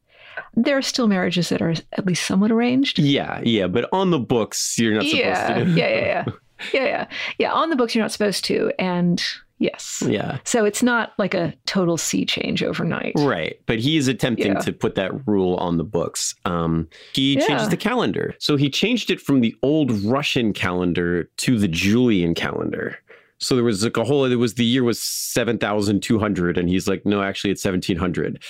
there are still marriages that are at least somewhat arranged. Yeah, yeah. But on the books, you're not yeah, supposed to. Yeah, yeah, yeah. Yeah, yeah. Yeah, on the books, you're not supposed to. And yes. Yeah. So it's not like a total sea change overnight. Right. But he is attempting yeah. to put that rule on the books. Um, he yeah. changes the calendar. So he changed it from the old Russian calendar to the Julian calendar. So there was like a whole, it was the year was seven thousand two hundred. And he's like, no, actually, it's seventeen hundred.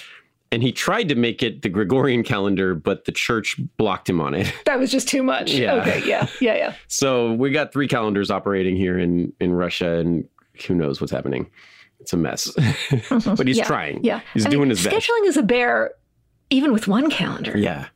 And he tried to make it the Gregorian calendar, but the church blocked him on it. That was just too much. Yeah. Okay, yeah, yeah, yeah. So we got three calendars operating here in, in Russia, and who knows what's happening. It's a mess. Mm-hmm. But he's yeah. trying. Yeah. He's I doing mean, his best. Scheduling is a bear, even with one calendar. Yeah.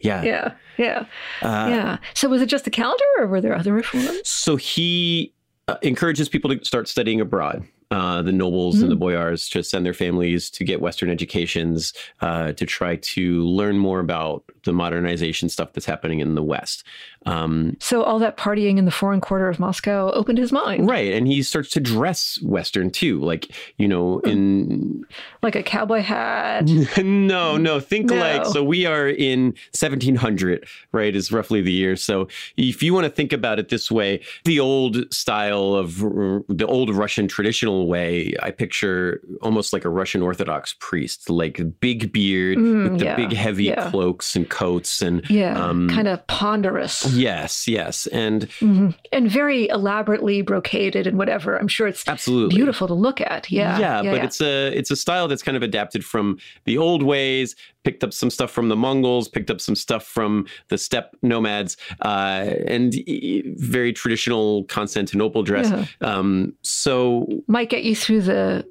Yeah. Yeah. Yeah. Uh, yeah. So was it just the calendar, or were there other reforms? So he uh, encourages people to start studying abroad. Uh, the nobles mm-hmm. and the boyars to send their families to get Western educations, uh, to try to learn more about the modernization stuff that's happening in the West. Um, so all that partying in the foreign quarter of Moscow opened his mind. Right. And he starts to dress Western, too. Like, you know, in... like a cowboy hat. no, no. Think no. like... So we are in seventeen hundred, right, is roughly the year. So if you want to think about it this way, the old style of... the old Russian traditional traditional way, I picture almost like a Russian Orthodox priest, like big beard mm, with the yeah, big heavy yeah. cloaks and coats and yeah, um, kind of ponderous. Yes, yes, and mm-hmm. and very elaborately brocaded and whatever. I'm sure it's absolutely beautiful to look at. Yeah, yeah, yeah but yeah. it's a it's a style that's kind of adapted from the old ways. Picked up some stuff from the Mongols, picked up some stuff from the steppe nomads, uh, and very traditional Constantinople dress. Yeah. Um, so might get you through the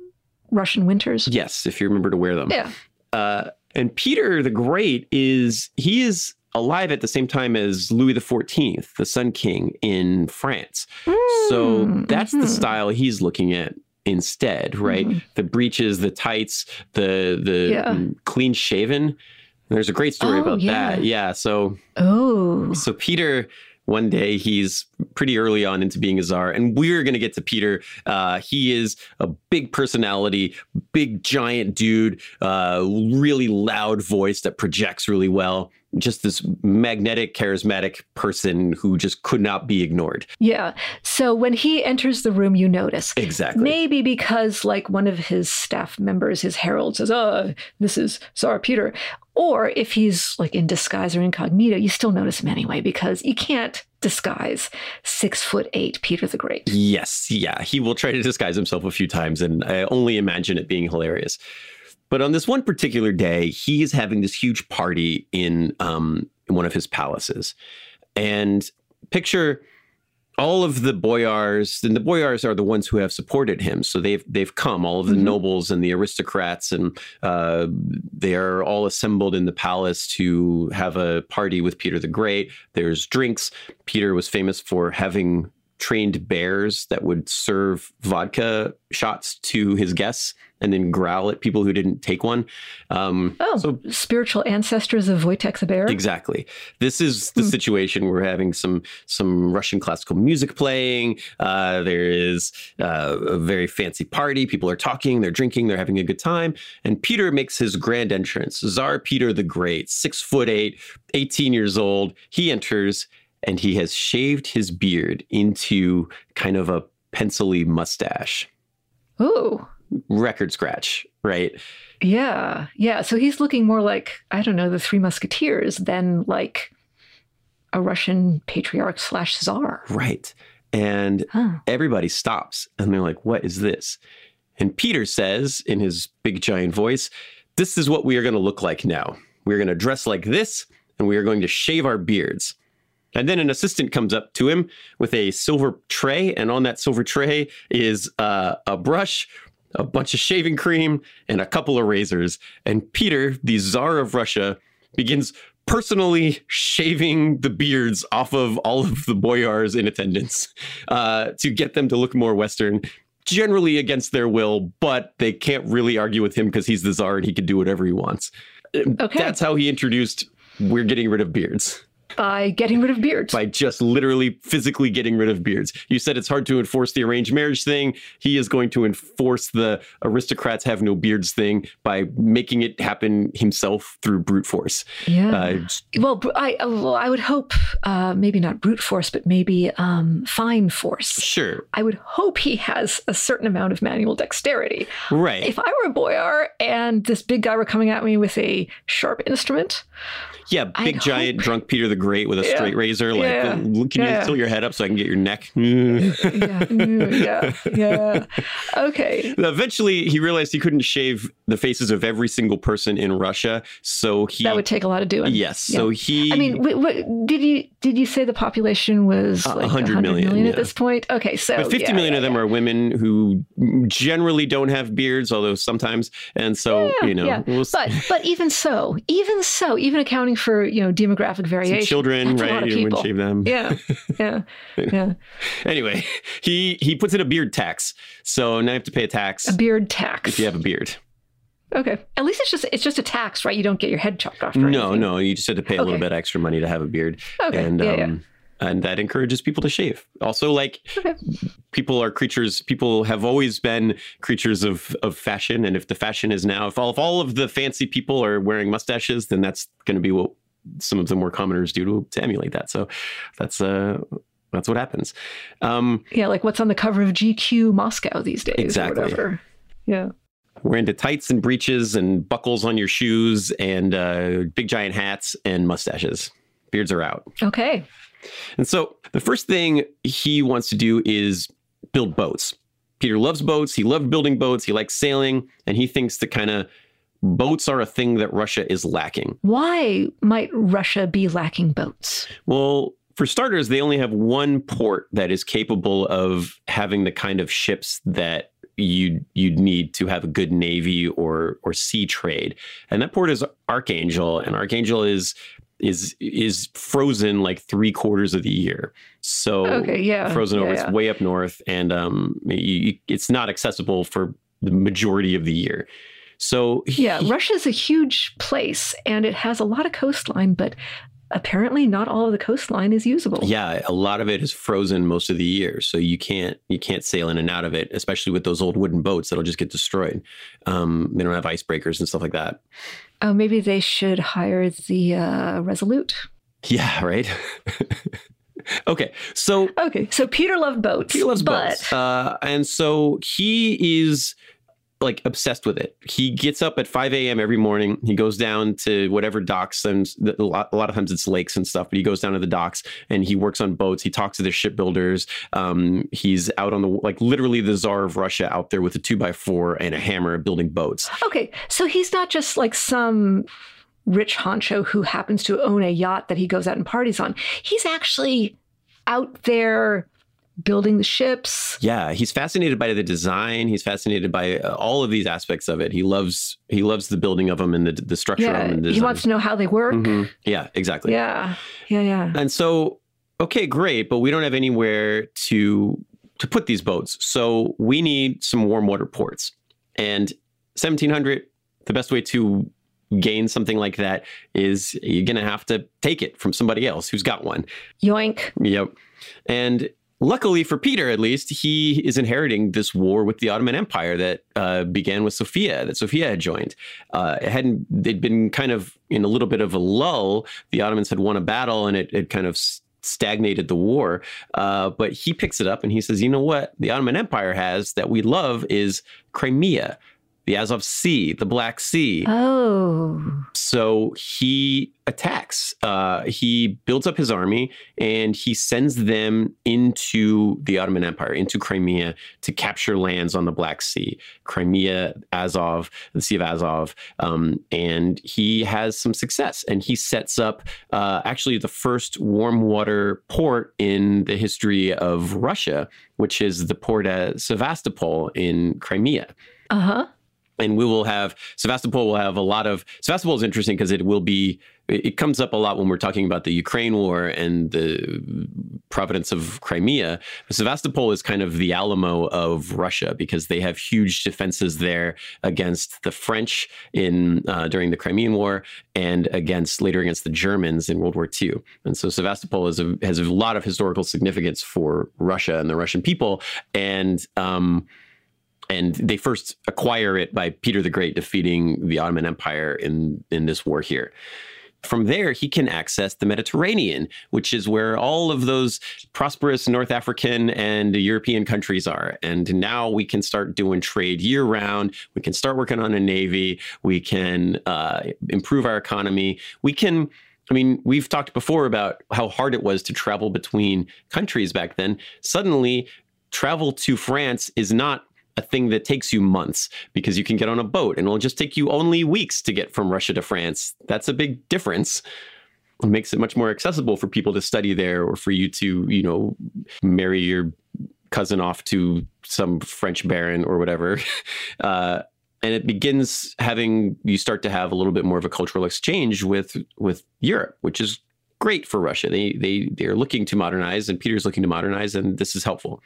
Russian winters. Yes, if you remember to wear them. Yeah. Uh, and Peter the Great is he is alive at the same time as Louis the Fourteenth, the Sun King in France. Mm, so that's mm-hmm. the style he's looking at. Instead, right? Mm-hmm. The breeches, the tights, the the yeah. clean shaven. There's a great story oh, about yeah. that. Yeah. So, oh. so Peter, one day he's pretty early on into being a czar, and we're going to get to Peter. Uh, he is a big personality, big giant dude, uh, really loud voice that projects really well. Just this magnetic, charismatic person who just could not be ignored. Yeah. So when he enters the room, you notice. Exactly. Maybe because like one of his staff members, his herald says, oh, this is Tsar Peter. Or if he's like in disguise or incognito, you still notice him anyway, because you can't disguise six foot eight Peter the Great. Yes. Yeah. He will try to disguise himself a few times. And I only imagine it being hilarious. But on this one particular day, he is having this huge party in um, one of his palaces. And picture all of the boyars, and the boyars are the ones who have supported him. So they've they've come, all of the mm-hmm. nobles and the aristocrats, and uh, they are all assembled in the palace to have a party with Peter the Great. There's drinks. Peter was famous for having trained bears that would serve vodka shots to his guests and then growl at people who didn't take one. Um, oh, so spiritual ancestors of Wojtek the Bear. Exactly. This is the mm. situation. We're having some some Russian classical music playing. Uh, there is uh, a very fancy party. People are talking, they're drinking, they're having a good time. And Peter makes his grand entrance. Tsar Peter the Great, six foot eight, eighteen years old. He enters and he has shaved his beard into kind of a pencil-y mustache. Ooh. Record scratch, right? Yeah, yeah. So he's looking more like, I don't know, the Three Musketeers than like a Russian patriarch slash czar. Right. And huh. everybody stops and they're like, what is this? And Peter says in his big giant voice, this is what we are going to look like now. We're going to dress like this and we are going to shave our beards. And then an assistant comes up to him with a silver tray. And on that silver tray is uh, a brush, a bunch of shaving cream, and a couple of razors. And Peter, the Tsar of Russia, begins personally shaving the beards off of all of the boyars in attendance uh, to get them to look more Western, generally against their will, but they can't really argue with him because he's the Tsar and he can do whatever he wants. Okay. That's how he introduced, we're getting rid of beards. By getting rid of beards. By just literally physically getting rid of beards. You said it's hard to enforce the arranged marriage thing. He is going to enforce the aristocrats have no beards thing by making it happen himself through brute force. Yeah. Uh, well, I well, I would hope uh, maybe not brute force, but maybe um, fine force. Sure. I would hope he has a certain amount of manual dexterity. Right. If I were a boyar and this big guy were coming at me with a sharp instrument. Yeah, big I'd giant hope. Drunk Peter the Great with a yeah. straight razor. Like, yeah. can you yeah. tilt your head up so I can get your neck? Mm. yeah. yeah, yeah, okay. Eventually, he realized he couldn't shave the faces of every single person in Russia, so he that would take a lot of doing. Yes, yeah. so he. I mean, what, what, did you did you say the population was uh, like one hundred million yeah. at this point? Okay, so but fifty yeah, million yeah, of them yeah. are women who generally don't have beards, although sometimes, and so yeah, you know, yeah. we'll but but even so, even so, even accounting for, you know, demographic variation. Some children, right? You wouldn't shave them. Yeah. Yeah. Yeah. Anyway, he he puts in a beard tax. So now you have to pay a tax. A beard tax. If you have a beard. Okay. At least it's just it's just a tax, right? You don't get your head chopped off. Or no, anything. no. You just had to pay a okay. little bit extra money to have a beard. Okay. And yeah, um yeah. and that encourages people to shave. Also, like okay. people are creatures, people have always been creatures of of fashion. And if the fashion is now, if all if all of the fancy people are wearing mustaches, then that's gonna be what some of the more commoners do to, to emulate that. So that's uh, That's what happens. Um, yeah, like what's on the cover of G Q Moscow these days. Exactly. Or whatever. Yeah. We're into tights and breeches and buckles on your shoes and uh, big giant hats and mustaches. Beards are out. Okay. And so the first thing he wants to do is build boats. Peter loves boats. He loved building boats. He likes sailing. And he thinks that kind of boats are a thing that Russia is lacking. Why might Russia be lacking boats? Well, for starters, they only have one port that is capable of having the kind of ships that you'd, you'd need to have a good navy or or sea trade. And that port is Archangel. And Archangel is... is is frozen like three quarters of the year. So okay, yeah, frozen yeah, over, yeah. It's way up north, and um, you, it's not accessible for the majority of the year. So yeah, he, Russia's a huge place, and it has a lot of coastline, but apparently not all of the coastline is usable. Yeah, a lot of it is frozen most of the year, so you can't you can't sail in and out of it, especially with those old wooden boats that'll just get destroyed. Um, they don't have icebreakers and stuff like that. Oh, maybe they should hire the uh, Resolute. Yeah, right. okay, so okay, so Peter loved boats. Peter loves but... boats, uh, and so he is like obsessed with it. He gets up at five a.m. every morning. He goes down to whatever docks, and a lot, a lot of times it's lakes and stuff, but he goes down to the docks and he works on boats. He talks to the shipbuilders. Um, he's out on the, like literally the Tsar of Russia out there with a two by four and a hammer building boats. Okay. So he's not just like some rich honcho who happens to own a yacht that he goes out and parties on. He's actually out there building the ships. Yeah, he's fascinated by the design. He's fascinated by all of these aspects of it. He loves he loves the building of them and the, the structure yeah, of them. And the he wants to know how they work. Mm-hmm. Yeah, exactly. Yeah, yeah, yeah. And so, okay, great, but we don't have anywhere to to put these boats. So we need some warm water ports. And seventeen hundred, the best way to gain something like that is you're going to have to take it from somebody else who's got one. Yoink. Yep. And luckily for Peter, at least, he is inheriting this war with the Ottoman Empire that uh, began with Sophia, that Sophia had joined. Uh, it hadn't, they'd been kind of in a little bit of a lull. The Ottomans had won a battle and it, it kind of stagnated the war. Uh, but he picks it up and he says, you know what the Ottoman Empire has that we love is Crimea, the Azov Sea, the Black Sea. Oh. So he attacks. Uh, he builds up his army and he sends them into the Ottoman Empire, into Crimea, to capture lands on the Black Sea. Crimea, Azov, the Sea of Azov. Um, and he has some success. And he sets up uh, actually the first warm water port in the history of Russia, which is the port at Sevastopol in Crimea. Uh-huh. And we will have, Sevastopol will have a lot of, Sevastopol is interesting because it will be, it comes up a lot when we're talking about the Ukraine war and the providence of Crimea. Sevastopol is kind of the Alamo of Russia because they have huge defenses there against the French in uh, during the Crimean War and against later against the Germans in World War Two. And so Sevastopol is a, has a lot of historical significance for Russia and the Russian people. And, um, And they first acquire it by Peter the Great defeating the Ottoman Empire in, in this war here. From there, he can access the Mediterranean, which is where all of those prosperous North African and European countries are. And now we can start doing trade year round. We can start working on a navy. We can uh, improve our economy. We can... I mean, we've talked before about how hard it was to travel between countries back then. Suddenly, travel to France is not a thing that takes you months because you can get on a boat and it'll just take you only weeks to get from Russia to France. That's a big difference. It makes it much more accessible for people to study there or for you to, you know, marry your cousin off to some French baron or whatever. Uh, and it begins having, you start to have a little bit more of a cultural exchange with, with Europe, which is great for Russia. They, they, they're looking to modernize and Peter's looking to modernize and this is helpful.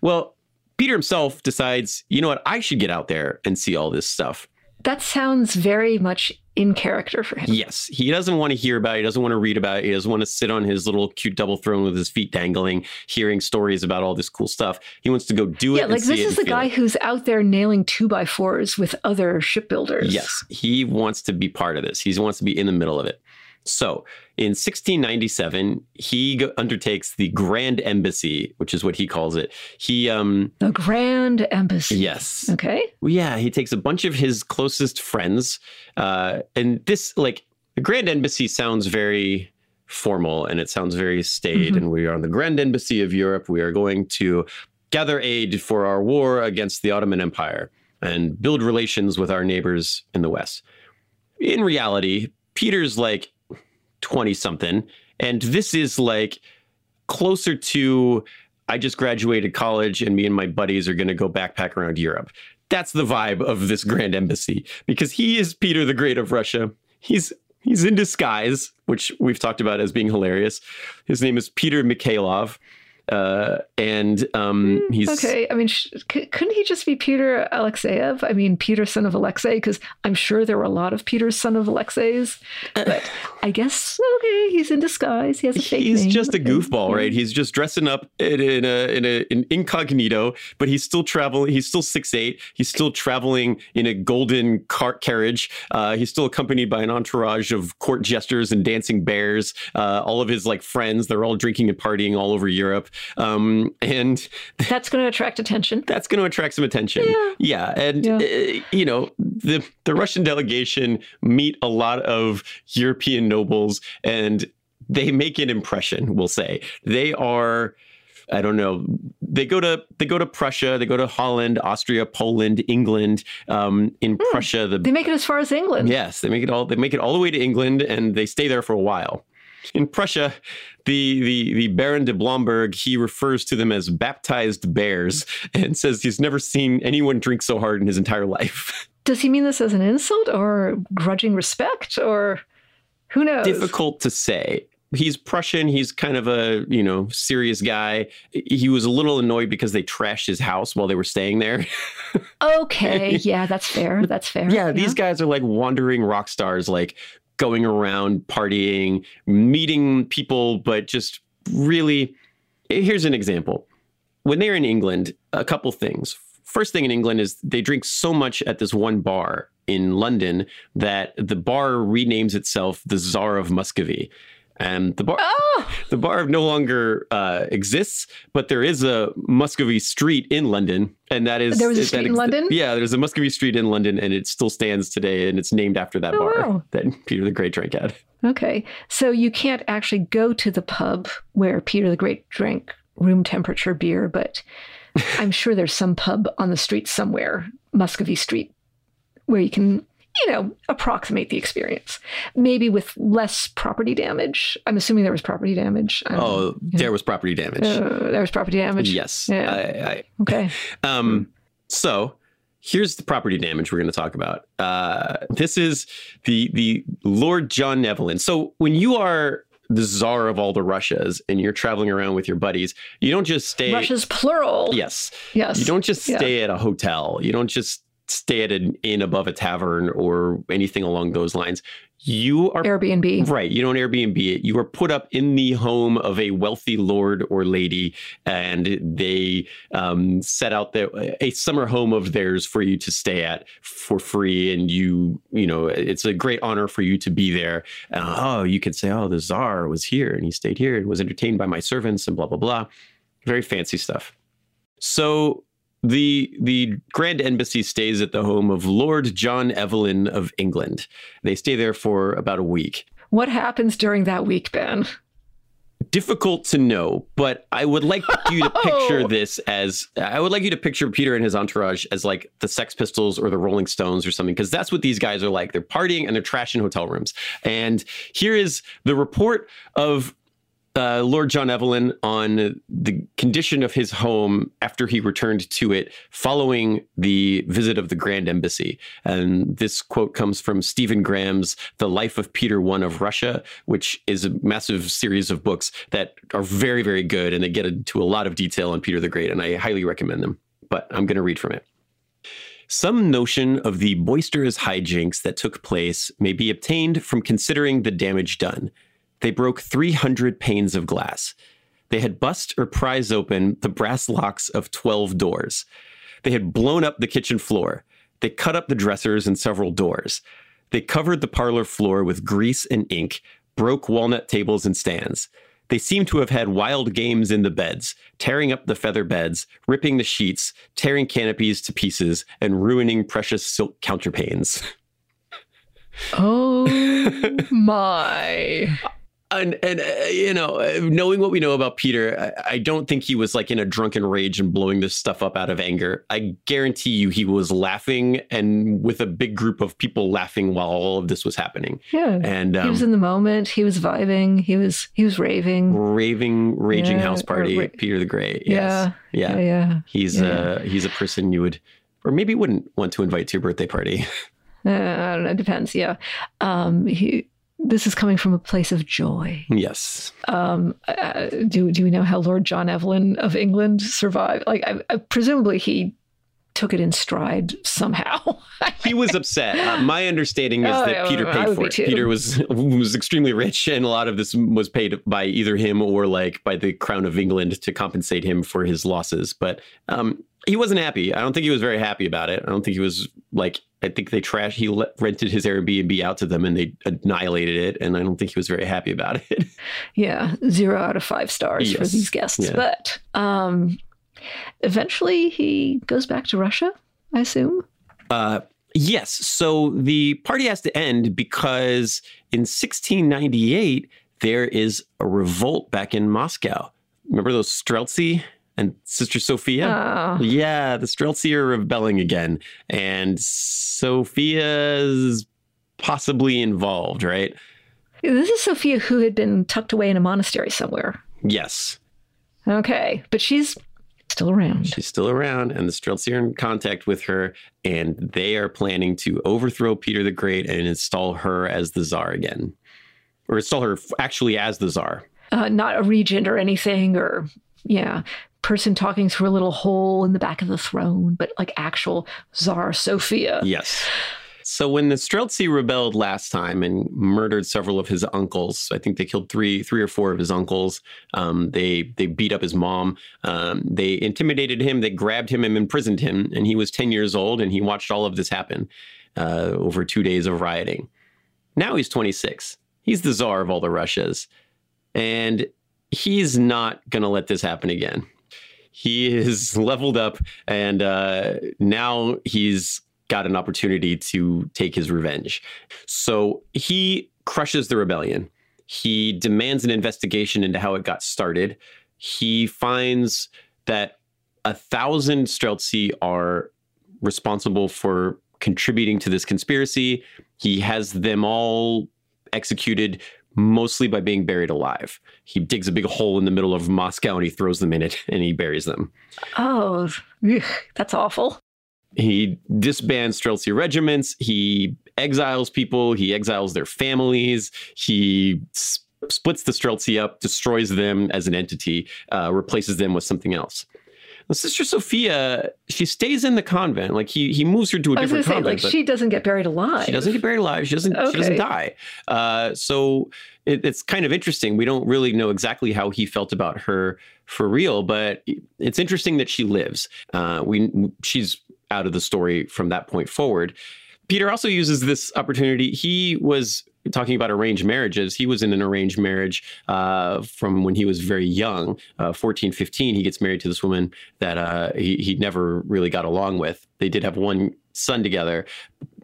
Well, Peter himself decides, you know what, I should get out there and see all this stuff. That sounds very much in character for him. Yes. He doesn't want to hear about it. He doesn't want to read about it. He doesn't want to sit on his little cute double throne with his feet dangling, hearing stories about all this cool stuff. He wants to go do yeah, it. Yeah, like this is the guy it. who's out there nailing two by fours with other shipbuilders. Yes. He wants to be part of this. He wants to be in the middle of it. So in sixteen ninety-seven, he undertakes the Grand Embassy, which is what he calls it. He um, The Grand Embassy. Yes. Okay. Yeah. He takes a bunch of his closest friends. Uh, and this, like, the Grand Embassy sounds very formal and it sounds very staid. Mm-hmm. And we are on the Grand Embassy of Europe. We are going to gather aid for our war against the Ottoman Empire and build relations with our neighbors in the West. In reality, Peter's like twenty something. And this is like closer to, I just graduated college and me and my buddies are going to go backpack around Europe. That's the vibe of this Grand Embassy, because he is Peter the Great of Russia. He's he's in disguise, which we've talked about as being hilarious. His name is Peter Mikhailov. Uh, and um, he's okay. I mean, sh- c- couldn't he just be Peter Alexeyev? I mean, Peter, son of Alexei, because I'm sure there were a lot of Peter's son of Alexeys. But I guess okay, he's in disguise. He has a fake he's name. He's just a goofball, right? He's just dressing up in, in a in a in incognito, but he's still traveling. He's still six eight. He's still traveling in a golden cart carriage. Uh, he's still accompanied by an entourage of court jesters and dancing bears. Uh, all of his like friends, they're all drinking and partying all over Europe. Um, and that's going to attract attention. That's going to attract some attention. Yeah. yeah. And, yeah. Uh, you know, the, the Russian delegation meet a lot of European nobles and they make an impression, we'll say. They are, I don't know, they go to they go to Prussia, they go to Holland, Austria, Poland, England. Um, in mm, Prussia, the, they make it as far as England. Yes, they make it all. They make it all the way to England and they stay there for a while. In Prussia, the, the the Baron de Blomberg, he refers to them as baptized bears and says he's never seen anyone drink so hard in his entire life. Does he mean this as an insult or grudging respect or who knows? Difficult to say. He's Prussian. He's kind of a, you know, serious guy. He was a little annoyed because they trashed his house while they were staying there. Okay. Yeah, that's fair. That's fair. Yeah, yeah, these guys are like wandering rock stars, like going around, partying, meeting people, but just really, here's an example. When they're in England, a couple things. First thing in England is they drink so much at this one bar in London that the bar renames itself the Tsar of Muscovy. And the bar, oh! the bar no longer uh, exists, but there is a Muscovy Street in London, and that is there was a street ex- in London. Yeah, there's a Muscovy Street in London, and it still stands today, and it's named after that oh, bar wow. that Peter the Great drank at. Okay, so you can't actually go to the pub where Peter the Great drank room temperature beer, but I'm sure there's some pub on the street somewhere, Muscovy Street, where you can, you know, approximate the experience, maybe with less property damage. I'm assuming there was property damage. Um, oh, there know. was property damage. Uh, there was property damage. Yes. Yeah. I, I, okay. Um, so here's the property damage we're going to talk about. Uh, this is the the Lord John Evelyn. So when you are the czar of all the Russias and you're traveling around with your buddies, you don't just stay. Russia's plural. Yes. Yes. You don't just stay yeah. at a hotel. You don't just stay at an inn above a tavern or anything along those lines. You are Airbnb. Right. You don't Airbnb it. You are put up in the home of a wealthy lord or lady, and they um, set out their, a summer home of theirs for you to stay at for free. And you, you know, it's a great honor for you to be there. And, oh, you can say, oh, the czar was here and he stayed here and was entertained by my servants and blah, blah, blah. Very fancy stuff. So The the Grand Embassy stays at the home of Lord John Evelyn of England. They stay there for about a week. What happens during that week, Ben? Difficult to know, but I would like you to picture this as, I would like you to picture Peter and his entourage as like the Sex Pistols or the Rolling Stones or something, because that's what these guys are like. They're partying and they're trashing hotel rooms. And here is the report of Uh, Lord John Evelyn on the condition of his home after he returned to it following the visit of the Grand Embassy. And this quote comes from Stephen Graham's The Life of Peter the First of Russia, which is a massive series of books that are very, very good. And they get into a lot of detail on Peter the Great, and I highly recommend them. But I'm going to read from it. Some notion of the boisterous hijinks that took place may be obtained from considering the damage done. They broke three hundred panes of glass. They had bust or prized open the brass locks of twelve doors. They had blown up the kitchen floor. They cut up the dressers and several doors. They covered the parlor floor with grease and ink, broke walnut tables and stands. They seem to have had wild games in the beds, tearing up the feather beds, ripping the sheets, tearing canopies to pieces, and ruining precious silk counterpanes. Oh my. And, and uh, you know, knowing what we know about Peter, I, I don't think he was like in a drunken rage and blowing this stuff up out of anger. I guarantee you he was laughing, and with a big group of people laughing while all of this was happening. Yeah, and um, he was in the moment. He was vibing. He was he was raving. Raving, raging yeah, house party, ra- Peter the Great. Yes. Yeah. Yeah. yeah, yeah. He's, yeah. Uh, he's a person you would, or maybe wouldn't want to invite to your birthday party. uh, I don't know. It depends. Yeah. Um, he... This is coming from a place of joy. Yes. Um, uh, do do we know how Lord John Evelyn of England survived? Like, I, I, presumably he took it in stride somehow. He was upset. Uh, my understanding is oh, that yeah, Peter paid I for it. Too. Peter was was extremely rich, and a lot of this was paid by either him or like by the Crown of England to compensate him for his losses. But um, he wasn't happy. I don't think he was very happy about it. I don't think he was like. I think they trashed, he let, rented his Airbnb out to them and they annihilated it. And I don't think he was very happy about it. Yeah. Zero out of five stars yes. for these guests. Yeah. But um, eventually he goes back to Russia, I assume. Uh, yes. So the party has to end because in sixteen ninety-eight, there is a revolt back in Moscow. Remember those Streltsy and Sister Sophia? Oh. Yeah, the Streltsy are rebelling again. And Sophia's possibly involved, right? This is Sophia who had been tucked away in a monastery somewhere. Yes. Okay, but she's still around. She's still around, and the Streltsy are in contact with her, and they are planning to overthrow Peter the Great and install her as the Tsar again. Or install her actually as the Tsar. Uh, not a regent or anything, or, yeah... person talking through a little hole in the back of the throne, but like actual Tsar Sophia. Yes. So when the Streltsy rebelled last time and murdered several of his uncles, I think they killed three, three or four of his uncles. Um, they they beat up his mom. Um, they intimidated him. They grabbed him and imprisoned him. And he was ten years old, and he watched all of this happen uh, over two days of rioting. Now he's twenty-six. He's the Tsar of all the Russias, and he's not going to let this happen again. He is leveled up, and uh, now he's got an opportunity to take his revenge. So he crushes the rebellion. He demands an investigation into how it got started. He finds that a thousand Streltsy are responsible for contributing to this conspiracy. He has them all executed, mostly by being buried alive. He digs a big hole in the middle of Moscow and he throws them in it and he buries them. Oh, ugh, that's awful. He disbands Streltsy regiments. He exiles people. He exiles their families. He sp- splits the Streltsy up, destroys them as an entity, uh, replaces them with something else. Well, Sister Sophia, she stays in the convent. Like he, he moves her to a I was different say, convent. Like she doesn't get buried alive. She doesn't get buried alive. She doesn't. Okay. She doesn't die. Uh, so it, it's kind of interesting. We don't really know exactly how he felt about her for real, but it's interesting that she lives. Uh, we she's out of the story from that point forward. Peter also uses this opportunity. He was talking about arranged marriages. He was in an arranged marriage uh, from when he was very young, uh, fourteen, fifteen. He gets married to this woman that uh, he, he never really got along with. They did have one son together.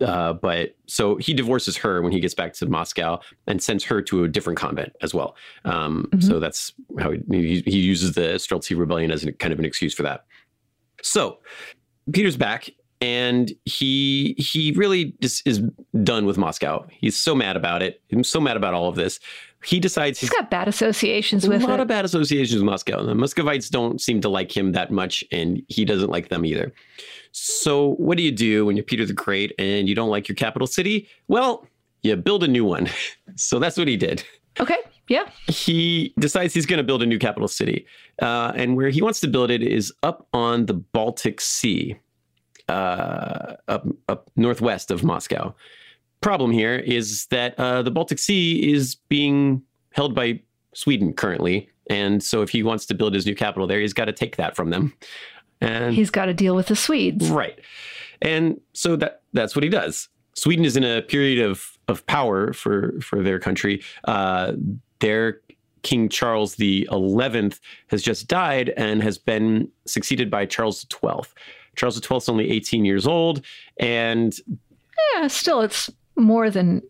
Uh, but so he divorces her when he gets back to Moscow and sends her to a different convent as well. Um, mm-hmm. So that's how he, he uses the Streltsy rebellion as an, kind of an excuse for that. So Peter's back. And he he really just is done with Moscow. He's so mad about it. He's so mad about all of this. He decides he's, he's got bad associations with it. A lot of bad associations with Moscow. The Muscovites don't seem to like him that much, and he doesn't like them either. So what do you do when you're Peter the Great and you don't like your capital city? Well, you build a new one. So that's what he did. Okay. Yeah. He decides he's going to build a new capital city. Uh, and where he wants to build it is up on the Baltic Sea. Uh, up, up northwest of Moscow. Problem here is that uh, the Baltic Sea is being held by Sweden currently. And so if he wants to build his new capital there, he's got to take that from them. And he's got to deal with the Swedes. Right. And so that that's what he does. Sweden is in a period of of power for for their country. Uh, their King Charles the eleventh has just died and has been succeeded by Charles the twelfth. Charles the twelfth is only eighteen years old, and yeah, still it's more than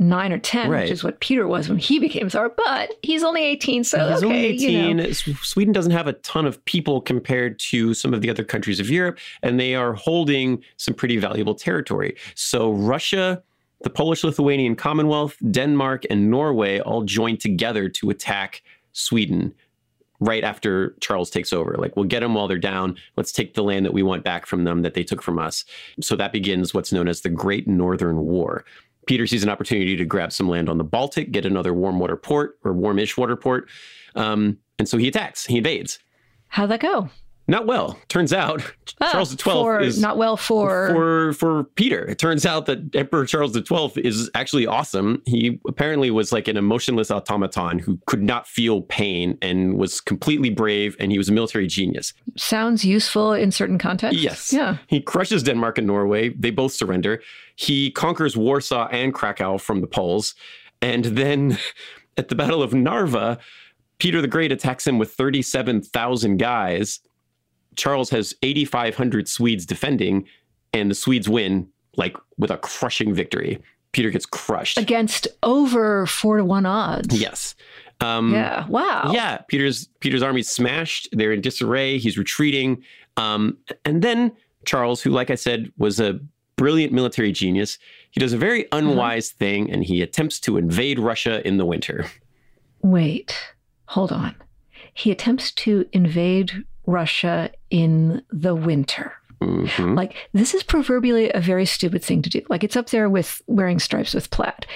nine or ten, right, which is what Peter was when he became Tsar, but he's only eighteen, so he's okay, only eighteen. You know. Sweden doesn't have a ton of people compared to some of the other countries of Europe, and they are holding some pretty valuable territory. So Russia, the Polish-Lithuanian Commonwealth, Denmark, and Norway all joined together to attack Sweden right after Charles takes over. Like, we'll get them while they're down. Let's take the land that we want back from them that they took from us. So that begins what's known as the Great Northern War. Peter sees an opportunity to grab some land on the Baltic, get another warm water port or warmish water port. Um, and so he attacks, he invades. How'd that go? Not well. Turns out ah, Charles the twelfth for, is not well for... for for Peter. It turns out that Emperor Charles the twelfth is actually awesome. He apparently was like an emotionless automaton who could not feel pain and was completely brave, and he was a military genius. Sounds useful in certain contexts. Yes. Yeah. He crushes Denmark and Norway. They both surrender. He conquers Warsaw and Krakow from the Poles, and then at the Battle of Narva, Peter the Great attacks him with thirty-seven thousand guys. Charles has eighty-five hundred Swedes defending, and the Swedes win, like, with a crushing victory. Peter gets crushed. Against over four to one odds. Yes. Um, yeah. Wow. Yeah. Peter's Peter's army's smashed. They're in disarray. He's retreating. Um, and then Charles, who, like I said, was a brilliant military genius, he does a very unwise mm-hmm. thing, and he attempts to invade Russia in the winter. Wait. Hold on. He attempts to invade Russia in the winter. Mm-hmm. Like, this is proverbially a very stupid thing to do. Like, it's up there with wearing stripes with plaid.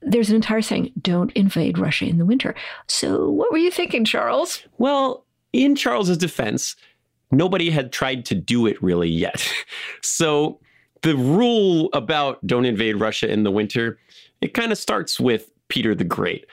There's an entire saying, don't invade Russia in the winter. So what were you thinking, Charles? Well, in Charles's defense, nobody had tried to do it really yet. So the rule about don't invade Russia in the winter, it kind of starts with Peter the Great.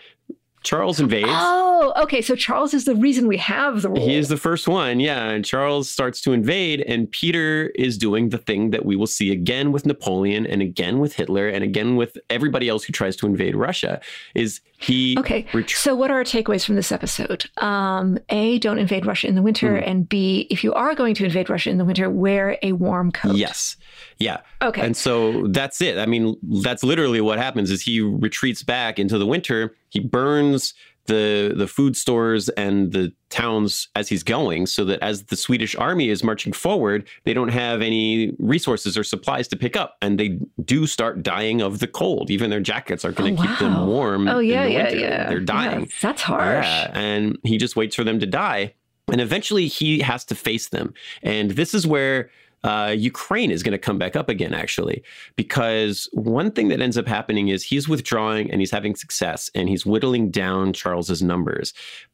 Charles invades. Oh, okay. So Charles is the reason we have the rule. He is the first one. Yeah. And Charles starts to invade, and Peter is doing the thing that we will see again with Napoleon and again with Hitler and again with everybody else who tries to invade Russia, is he... Okay. Ret- so what are our takeaways from this episode? Um, A, don't invade Russia in the winter. Mm. And B, if you are going to invade Russia in the winter, wear a warm coat. Yes. Yeah. Okay. And so that's it. I mean, that's literally what happens is he retreats back into the winter. He burns the the food stores and the towns as he's going, so that as the Swedish army is marching forward, they don't have any resources or supplies to pick up. And they do start dying of the cold. Even their jackets are going to oh, wow. keep them warm. Oh, yeah, in the winter. yeah, yeah. They're dying. Yeah, that's harsh. Yeah. And he just waits for them to die. And eventually he has to face them. And this is where Uh, Ukraine is going to come back up again, actually, because one thing that ends up happening is he's withdrawing and he's having success and he's whittling down Charles's numbers.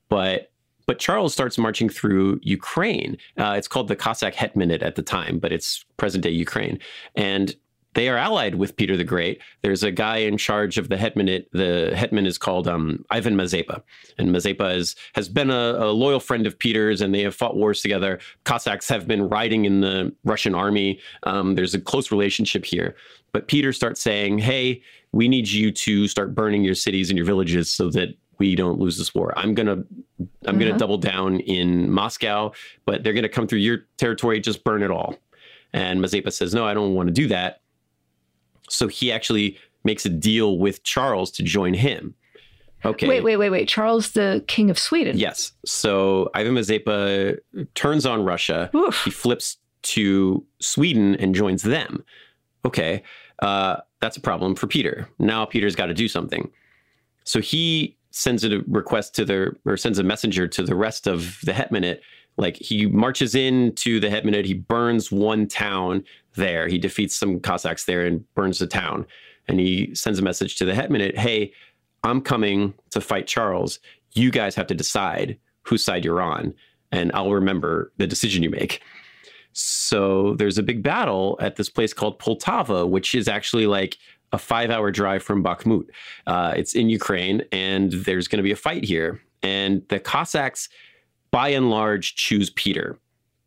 But but Charles starts marching through Ukraine. Uh, it's called the Cossack Hetmanate at the time, but it's present day Ukraine. And they are allied with Peter the Great. There's a guy in charge of the hetmanate. The hetman is called um, Ivan Mazepa. And Mazepa is, has been a, a loyal friend of Peter's, and they have fought wars together. Cossacks have been riding in the Russian army. Um, there's a close relationship here. But Peter starts saying, hey, we need you to start burning your cities and your villages so that we don't lose this war. I'm going to I'm uh-huh. going to double down in Moscow, but they're going to come through your territory. Just burn it all. And Mazepa says, no, I don't want to do that. So he actually makes a deal with Charles to join him. Okay. Wait, wait, wait, wait. Charles, the king of Sweden. Yes. So Ivan Mazepa turns on Russia. Oof. He flips to Sweden and joins them. Okay. Uh, that's a problem for Peter. Now Peter's got to do something. So he sends a request to the, or sends a messenger to the rest of the Hetmanate. Like, he marches into the Hetmanate, he burns one town there. He defeats some Cossacks there and burns the town. And he sends a message to the Hetmanate, hey, I'm coming to fight Charles. You guys have to decide whose side you're on, and I'll remember the decision you make. So there's a big battle at this place called Poltava, which is actually like a five-hour drive from Bakhmut. Uh, it's in Ukraine, and there's going to be a fight here. And the Cossacks, by and large, choose Peter,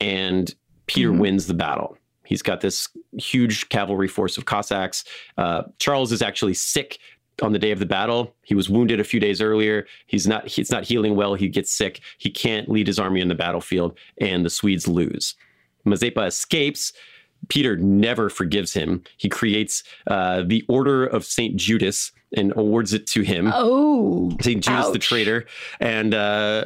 and Peter mm-hmm. wins the battle. He's got this huge cavalry force of Cossacks. Uh, Charles is actually sick on the day of the battle. He was wounded a few days earlier. He's not, he's not healing well. He gets sick. He can't lead his army on the battlefield, and the Swedes lose. Mazepa escapes. Peter never forgives him. He creates uh, the Order of Saint Judas and awards it to him. Oh, Saint Judas ouch. the traitor. And uh,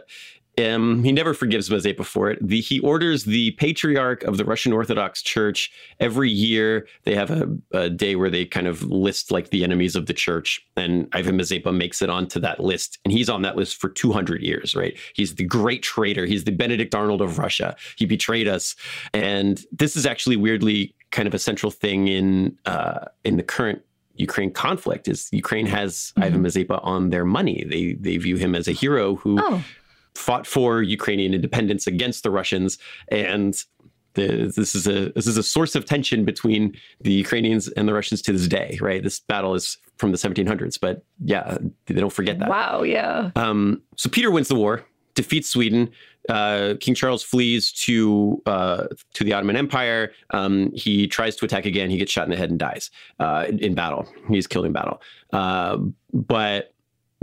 um, he never forgives Mazepa for it. The, he orders the Patriarch of the Russian Orthodox Church every year. They have a, a day where they kind of list like the enemies of the church. And Ivan Mazepa makes it onto that list. And he's on that list for two hundred years, right? He's the great traitor. He's the Benedict Arnold of Russia. He betrayed us. And this is actually weirdly kind of a central thing in uh, in the current Ukraine conflict is Ukraine has mm-hmm. Ivan Mazepa on their money. They they view him as a hero who oh. fought for Ukrainian independence against the Russians. And the, this is a this is a source of tension between the Ukrainians and the Russians to this day, right? This battle is from the seventeen hundreds, but yeah, they don't forget that. Wow, yeah. Um, so Peter wins the war, defeats Sweden. Uh, King Charles flees to uh, to the Ottoman Empire. Um, he tries to attack again. He gets shot in the head and dies uh, in, in battle. He's killed in battle. Uh, but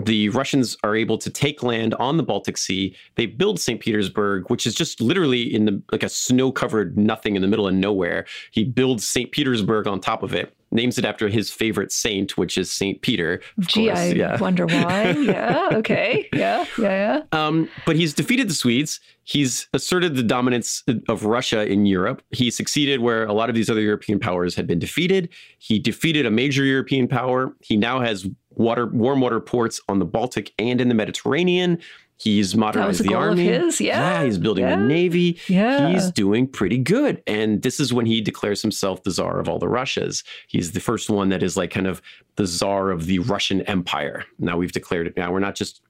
the Russians are able to take land on the Baltic Sea. They build Saint Petersburg, which is just literally in the like a snow-covered nothing in the middle of nowhere. He builds Saint Petersburg on top of it. Names it after his favorite saint, which is Saint Peter. Gee, course. I yeah. wonder why. Yeah, okay. Yeah, yeah, yeah. Um, but he's defeated the Swedes. He's asserted the dominance of Russia in Europe. He succeeded where a lot of these other European powers had been defeated. He defeated a major European power. He now has water, warm water ports on the Baltic and in the Mediterranean. He's modernized the army. That was a goal of his, yeah. yeah. He's building yeah. a navy. Yeah. He's doing pretty good. And this is when he declares himself the Tsar of all the Russias. He's the first one that is like kind of the Tsar of the Russian Empire. Now we've declared it. Now we're not just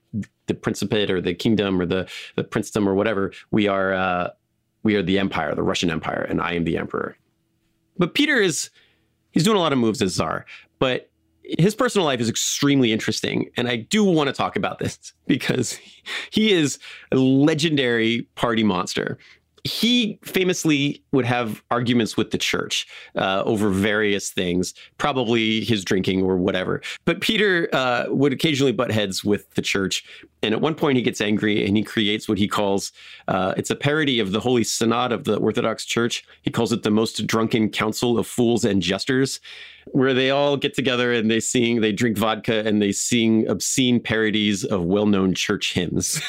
the Principate or the Kingdom or the, the Princedom or whatever. We are uh, we are the Empire, the Russian Empire, and I am the Emperor. But Peter is, he's doing a lot of moves as Tsar. But his personal life is extremely interesting, and I do want to talk about this because he is a legendary party monster. He famously would have arguments with the church uh, over various things, probably his drinking or whatever. But Peter uh, would occasionally butt heads with the church. And at one point he gets angry and he creates what he calls, uh, it's a parody of the Holy Synod of the Orthodox Church. He calls it the most drunken council of fools and jesters, where they all get together and they sing, they drink vodka and they sing obscene parodies of well-known church hymns.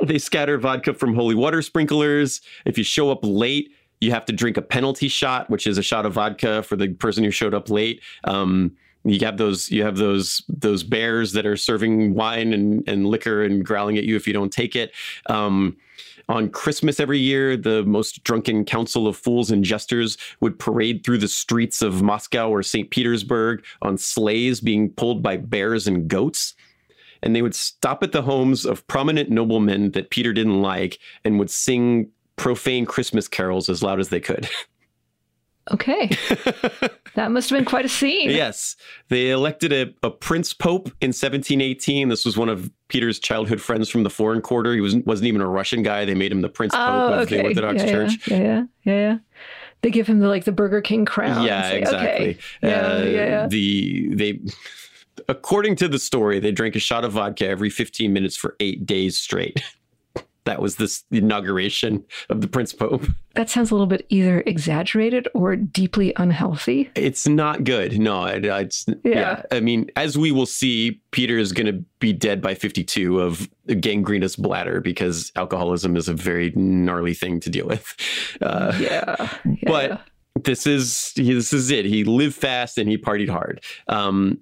They scatter vodka from holy water sprinklers. If you show up late, you have to drink a penalty shot, which is a shot of vodka for the person who showed up late. Um, you have those you have those those bears that are serving wine and, and liquor and growling at you if you don't take it. Um, on Christmas every year, the most drunken council of fools and jesters would parade through the streets of Moscow or Saint Petersburg on sleighs being pulled by bears and goats. And they would stop at the homes of prominent noblemen that Peter didn't like and would sing profane Christmas carols as loud as they could. Okay. That must have been quite a scene. Yes. They elected a, a prince pope in seventeen eighteen. This was one of Peter's childhood friends from the foreign quarter. He was, wasn't even a Russian guy. They made him the prince pope oh, okay. of the Orthodox yeah, Church. Yeah, yeah, yeah, yeah. They give him the, like the Burger King crown. Yeah, say, exactly. Okay. Yeah, uh, yeah, yeah. The... They... According to the story, they drank a shot of vodka every fifteen minutes for eight days straight. That was this inauguration of the Prince Pope. That sounds a little bit either exaggerated or deeply unhealthy. It's not good. No, it, it's yeah. yeah. I mean, as we will see, Peter is going to be dead by fifty-two of gangrenous bladder because alcoholism is a very gnarly thing to deal with. Uh, yeah. yeah. But this is this is it. He lived fast and he partied hard. Um,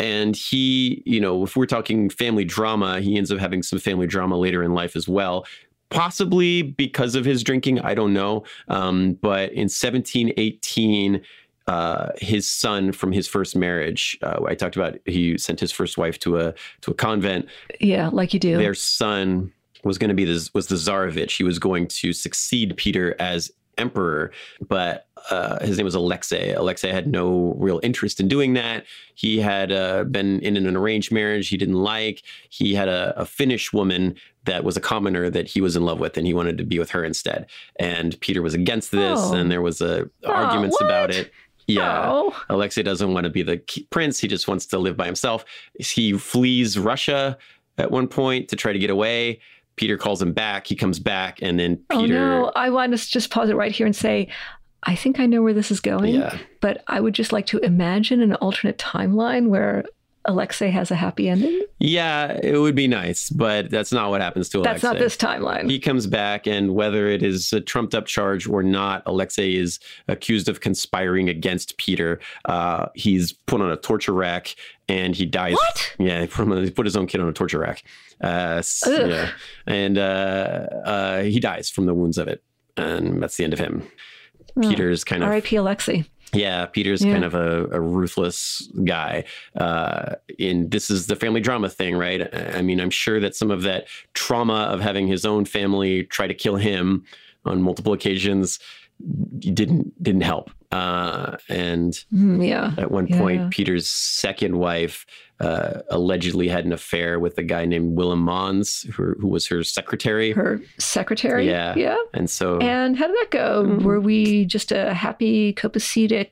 And he, you know, if we're talking family drama, he ends up having some family drama later in life as well, possibly because of his drinking. I don't know. Um, but in seventeen eighteen, uh, his son from his first marriage, uh, I talked about, he sent his first wife to a to a convent. Yeah, like you do. Their son was going to be this was the Tsarevich. He was going to succeed Peter as emperor, but uh, his name was Alexei. Alexei had no real interest in doing that. He had uh, been in an arranged marriage he didn't like. He had a, a Finnish woman that was a commoner that he was in love with, and he wanted to be with her instead. And Peter was against this, oh. and there was a, oh, arguments what? about it. Yeah, oh. Alexei doesn't want to be the prince. He just wants to live by himself. He flees Russia at one point to try to get away. Peter calls him back. He comes back, and then Peter... Oh, no. I want to just pause it right here and say, I think I know where this is going, yeah. but I would just like to imagine an alternate timeline where Alexei has a happy ending. Yeah, it would be nice, but that's not what happens to Alexei. That's not this timeline. He comes back, and whether it is a trumped-up charge or not, Alexei is accused of conspiring against Peter. Uh, he's put on a torture rack, and he dies. What? Yeah, he put his own kid on a torture rack. Uh, yeah. And uh, uh, he dies from the wounds of it, and that's the end of him. Oh. Peter's kind of... R I P Alexei. Yeah, Peter's yeah. kind of a, a ruthless guy. Uh, and this is the family drama thing, right? I mean, I'm sure that some of that trauma of having his own family try to kill him on multiple occasions didn't didn't help. Uh, and yeah. at one yeah. point, Peter's second wife uh, allegedly had an affair with a guy named Willem Mons, who, who was her secretary. Her secretary? Yeah. yeah. And so... And how did that go? Mm-hmm. Were we just a happy, copacetic,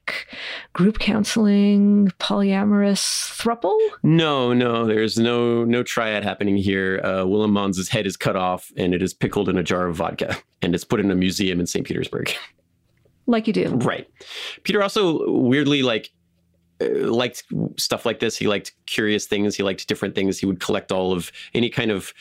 group counseling, polyamorous throuple? No, no. There's no no triad happening here. Uh, Willem Mons' head is cut off, and it is pickled in a jar of vodka, and it's put in a museum in Saint Petersburg. Like you do. Right. Peter also weirdly like liked stuff like this. He liked curious things. He liked different things. He would collect all of any kind of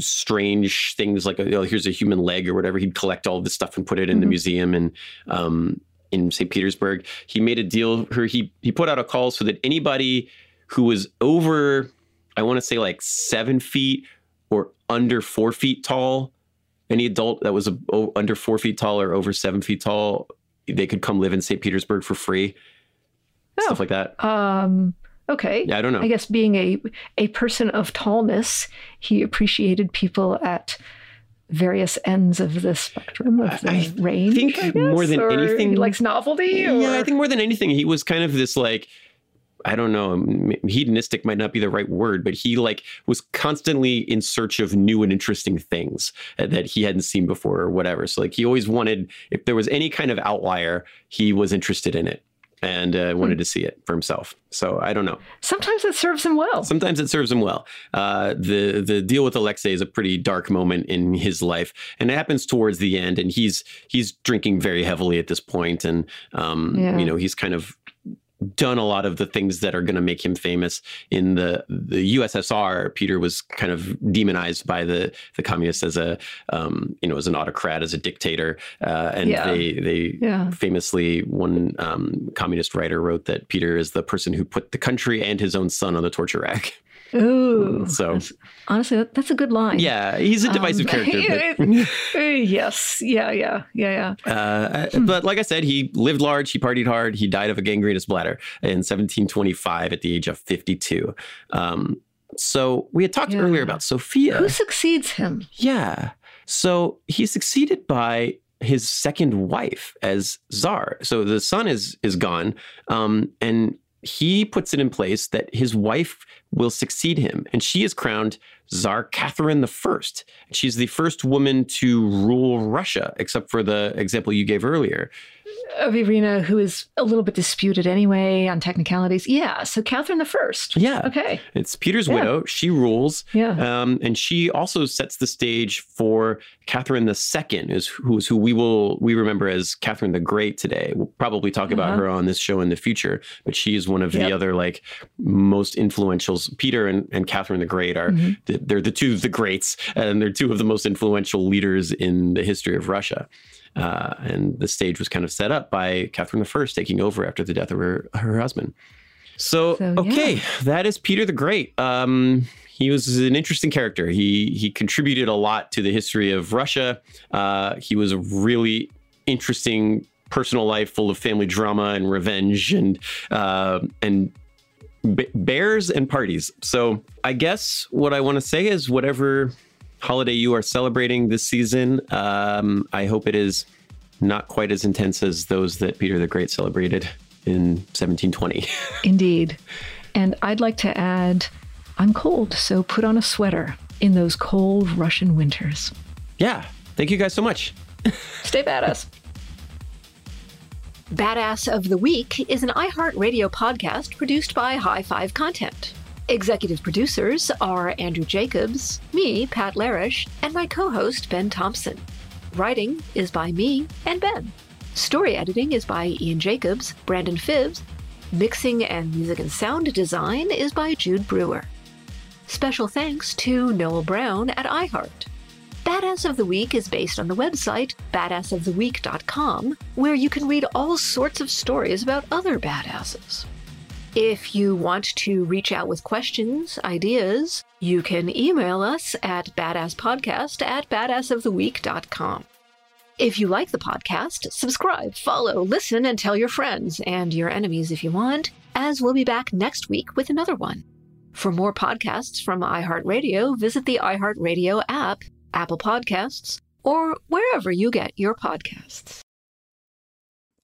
strange things like, oh, here's a human leg or whatever. He'd collect all of this stuff and put it in mm-hmm. the museum and um, in Saint Petersburg. He made a deal. Or he, he put out a call so that anybody who was over, I want to say like seven feet or under four feet tall, any adult that was a, oh, under four feet tall or over seven feet tall, they could come live in Saint Petersburg for free. Oh, stuff like that. Um, okay. Yeah, I don't know. I guess being a, a person of tallness, he appreciated people at various ends of the spectrum of the I range. Think I think more than or anything. He likes novelty? Or? Yeah, I think more than anything, he was kind of this like, I don't know, hedonistic might not be the right word, but he like was constantly in search of new and interesting things that he hadn't seen before or whatever. So like he always wanted, if there was any kind of outlier, he was interested in it and uh, wanted hmm. to see it for himself. So I don't know. Sometimes it serves him well. Sometimes it serves him well. Uh, the the deal with Alexei is a pretty dark moment in his life, and it happens towards the end. And he's he's drinking very heavily at this point, and um, yeah. you know he's kind of done a lot of the things that are going to make him famous. In the, the U S S R, Peter was kind of demonized by the, the communists as a, um, you know, as an autocrat, as a dictator. Uh, and yeah. they they yeah. famously, one um, communist writer wrote that Peter is the person who put the country and his own son on the torture rack. Ooh. So that's, honestly, that's a good line. Yeah, he's a divisive um, character. But... yes. Yeah, yeah, yeah, yeah. Uh, hmm. But like I said, he lived large, he partied hard, he died of a gangrenous bladder in seventeen twenty-five at the age of fifty-two. Um, so we had talked yeah. earlier about Sophia. Who succeeds him? Yeah. So he's succeeded by his second wife as Tsar. So the son is is gone. Um, and he puts it in place that his wife will succeed him. And she is crowned Tsar Catherine the First. She's the first woman to rule Russia, except for the example you gave earlier. Of Irina, who is a little bit disputed anyway on technicalities. Yeah, so Catherine the First. Yeah. Okay. It's Peter's yeah. widow. She rules. Yeah. Um, and she also sets the stage for Catherine the Second, is who is who we will we remember as Catherine the Great today. We'll probably talk uh-huh. about her on this show in the future. But she is one of yep. the other like most influential. Peter and, and Catherine the Great are mm-hmm. the, they're the two of the greats, and they're two of the most influential leaders in the history of Russia. Uh, and the stage was kind of set up by Catherine I taking over after the death of her, her husband. So, so okay, yeah. that is Peter the Great. Um, he was an interesting character. He he contributed a lot to the history of Russia. Uh, he was a really interesting personal life full of family drama and revenge and uh, and b- bears and parties. So I guess what I want to say is whatever holiday you are celebrating this season, um, I hope it is not quite as intense as those that Peter the Great celebrated in seventeen twenty. Indeed. And I'd like to add, I'm cold, so put on a sweater in those cold Russian winters. Yeah. Thank you guys so much. Stay badass. Badass of the Week is an iHeartRadio podcast produced by Hi-Five Content. Executive producers are Andrew Jacobs, me, Pat Larish, and my co-host, Ben Thompson. Writing is by me and Ben. Story editing is by Ian Jacobs, Brandon Phibbs. Mixing and music and sound design is by Jude Brewer. Special thanks to Noel Brown at iHeart. Badass of the Week is based on the website badass of the week dot com, where you can read all sorts of stories about other badasses. If you want to reach out with questions, ideas, you can email us at badasspodcast at badassoftheweek dot com. If you like the podcast, subscribe, follow, listen, and tell your friends and your enemies if you want, as we'll be back next week with another one. For more podcasts from iHeartRadio, visit the iHeartRadio app, Apple Podcasts, or wherever you get your podcasts.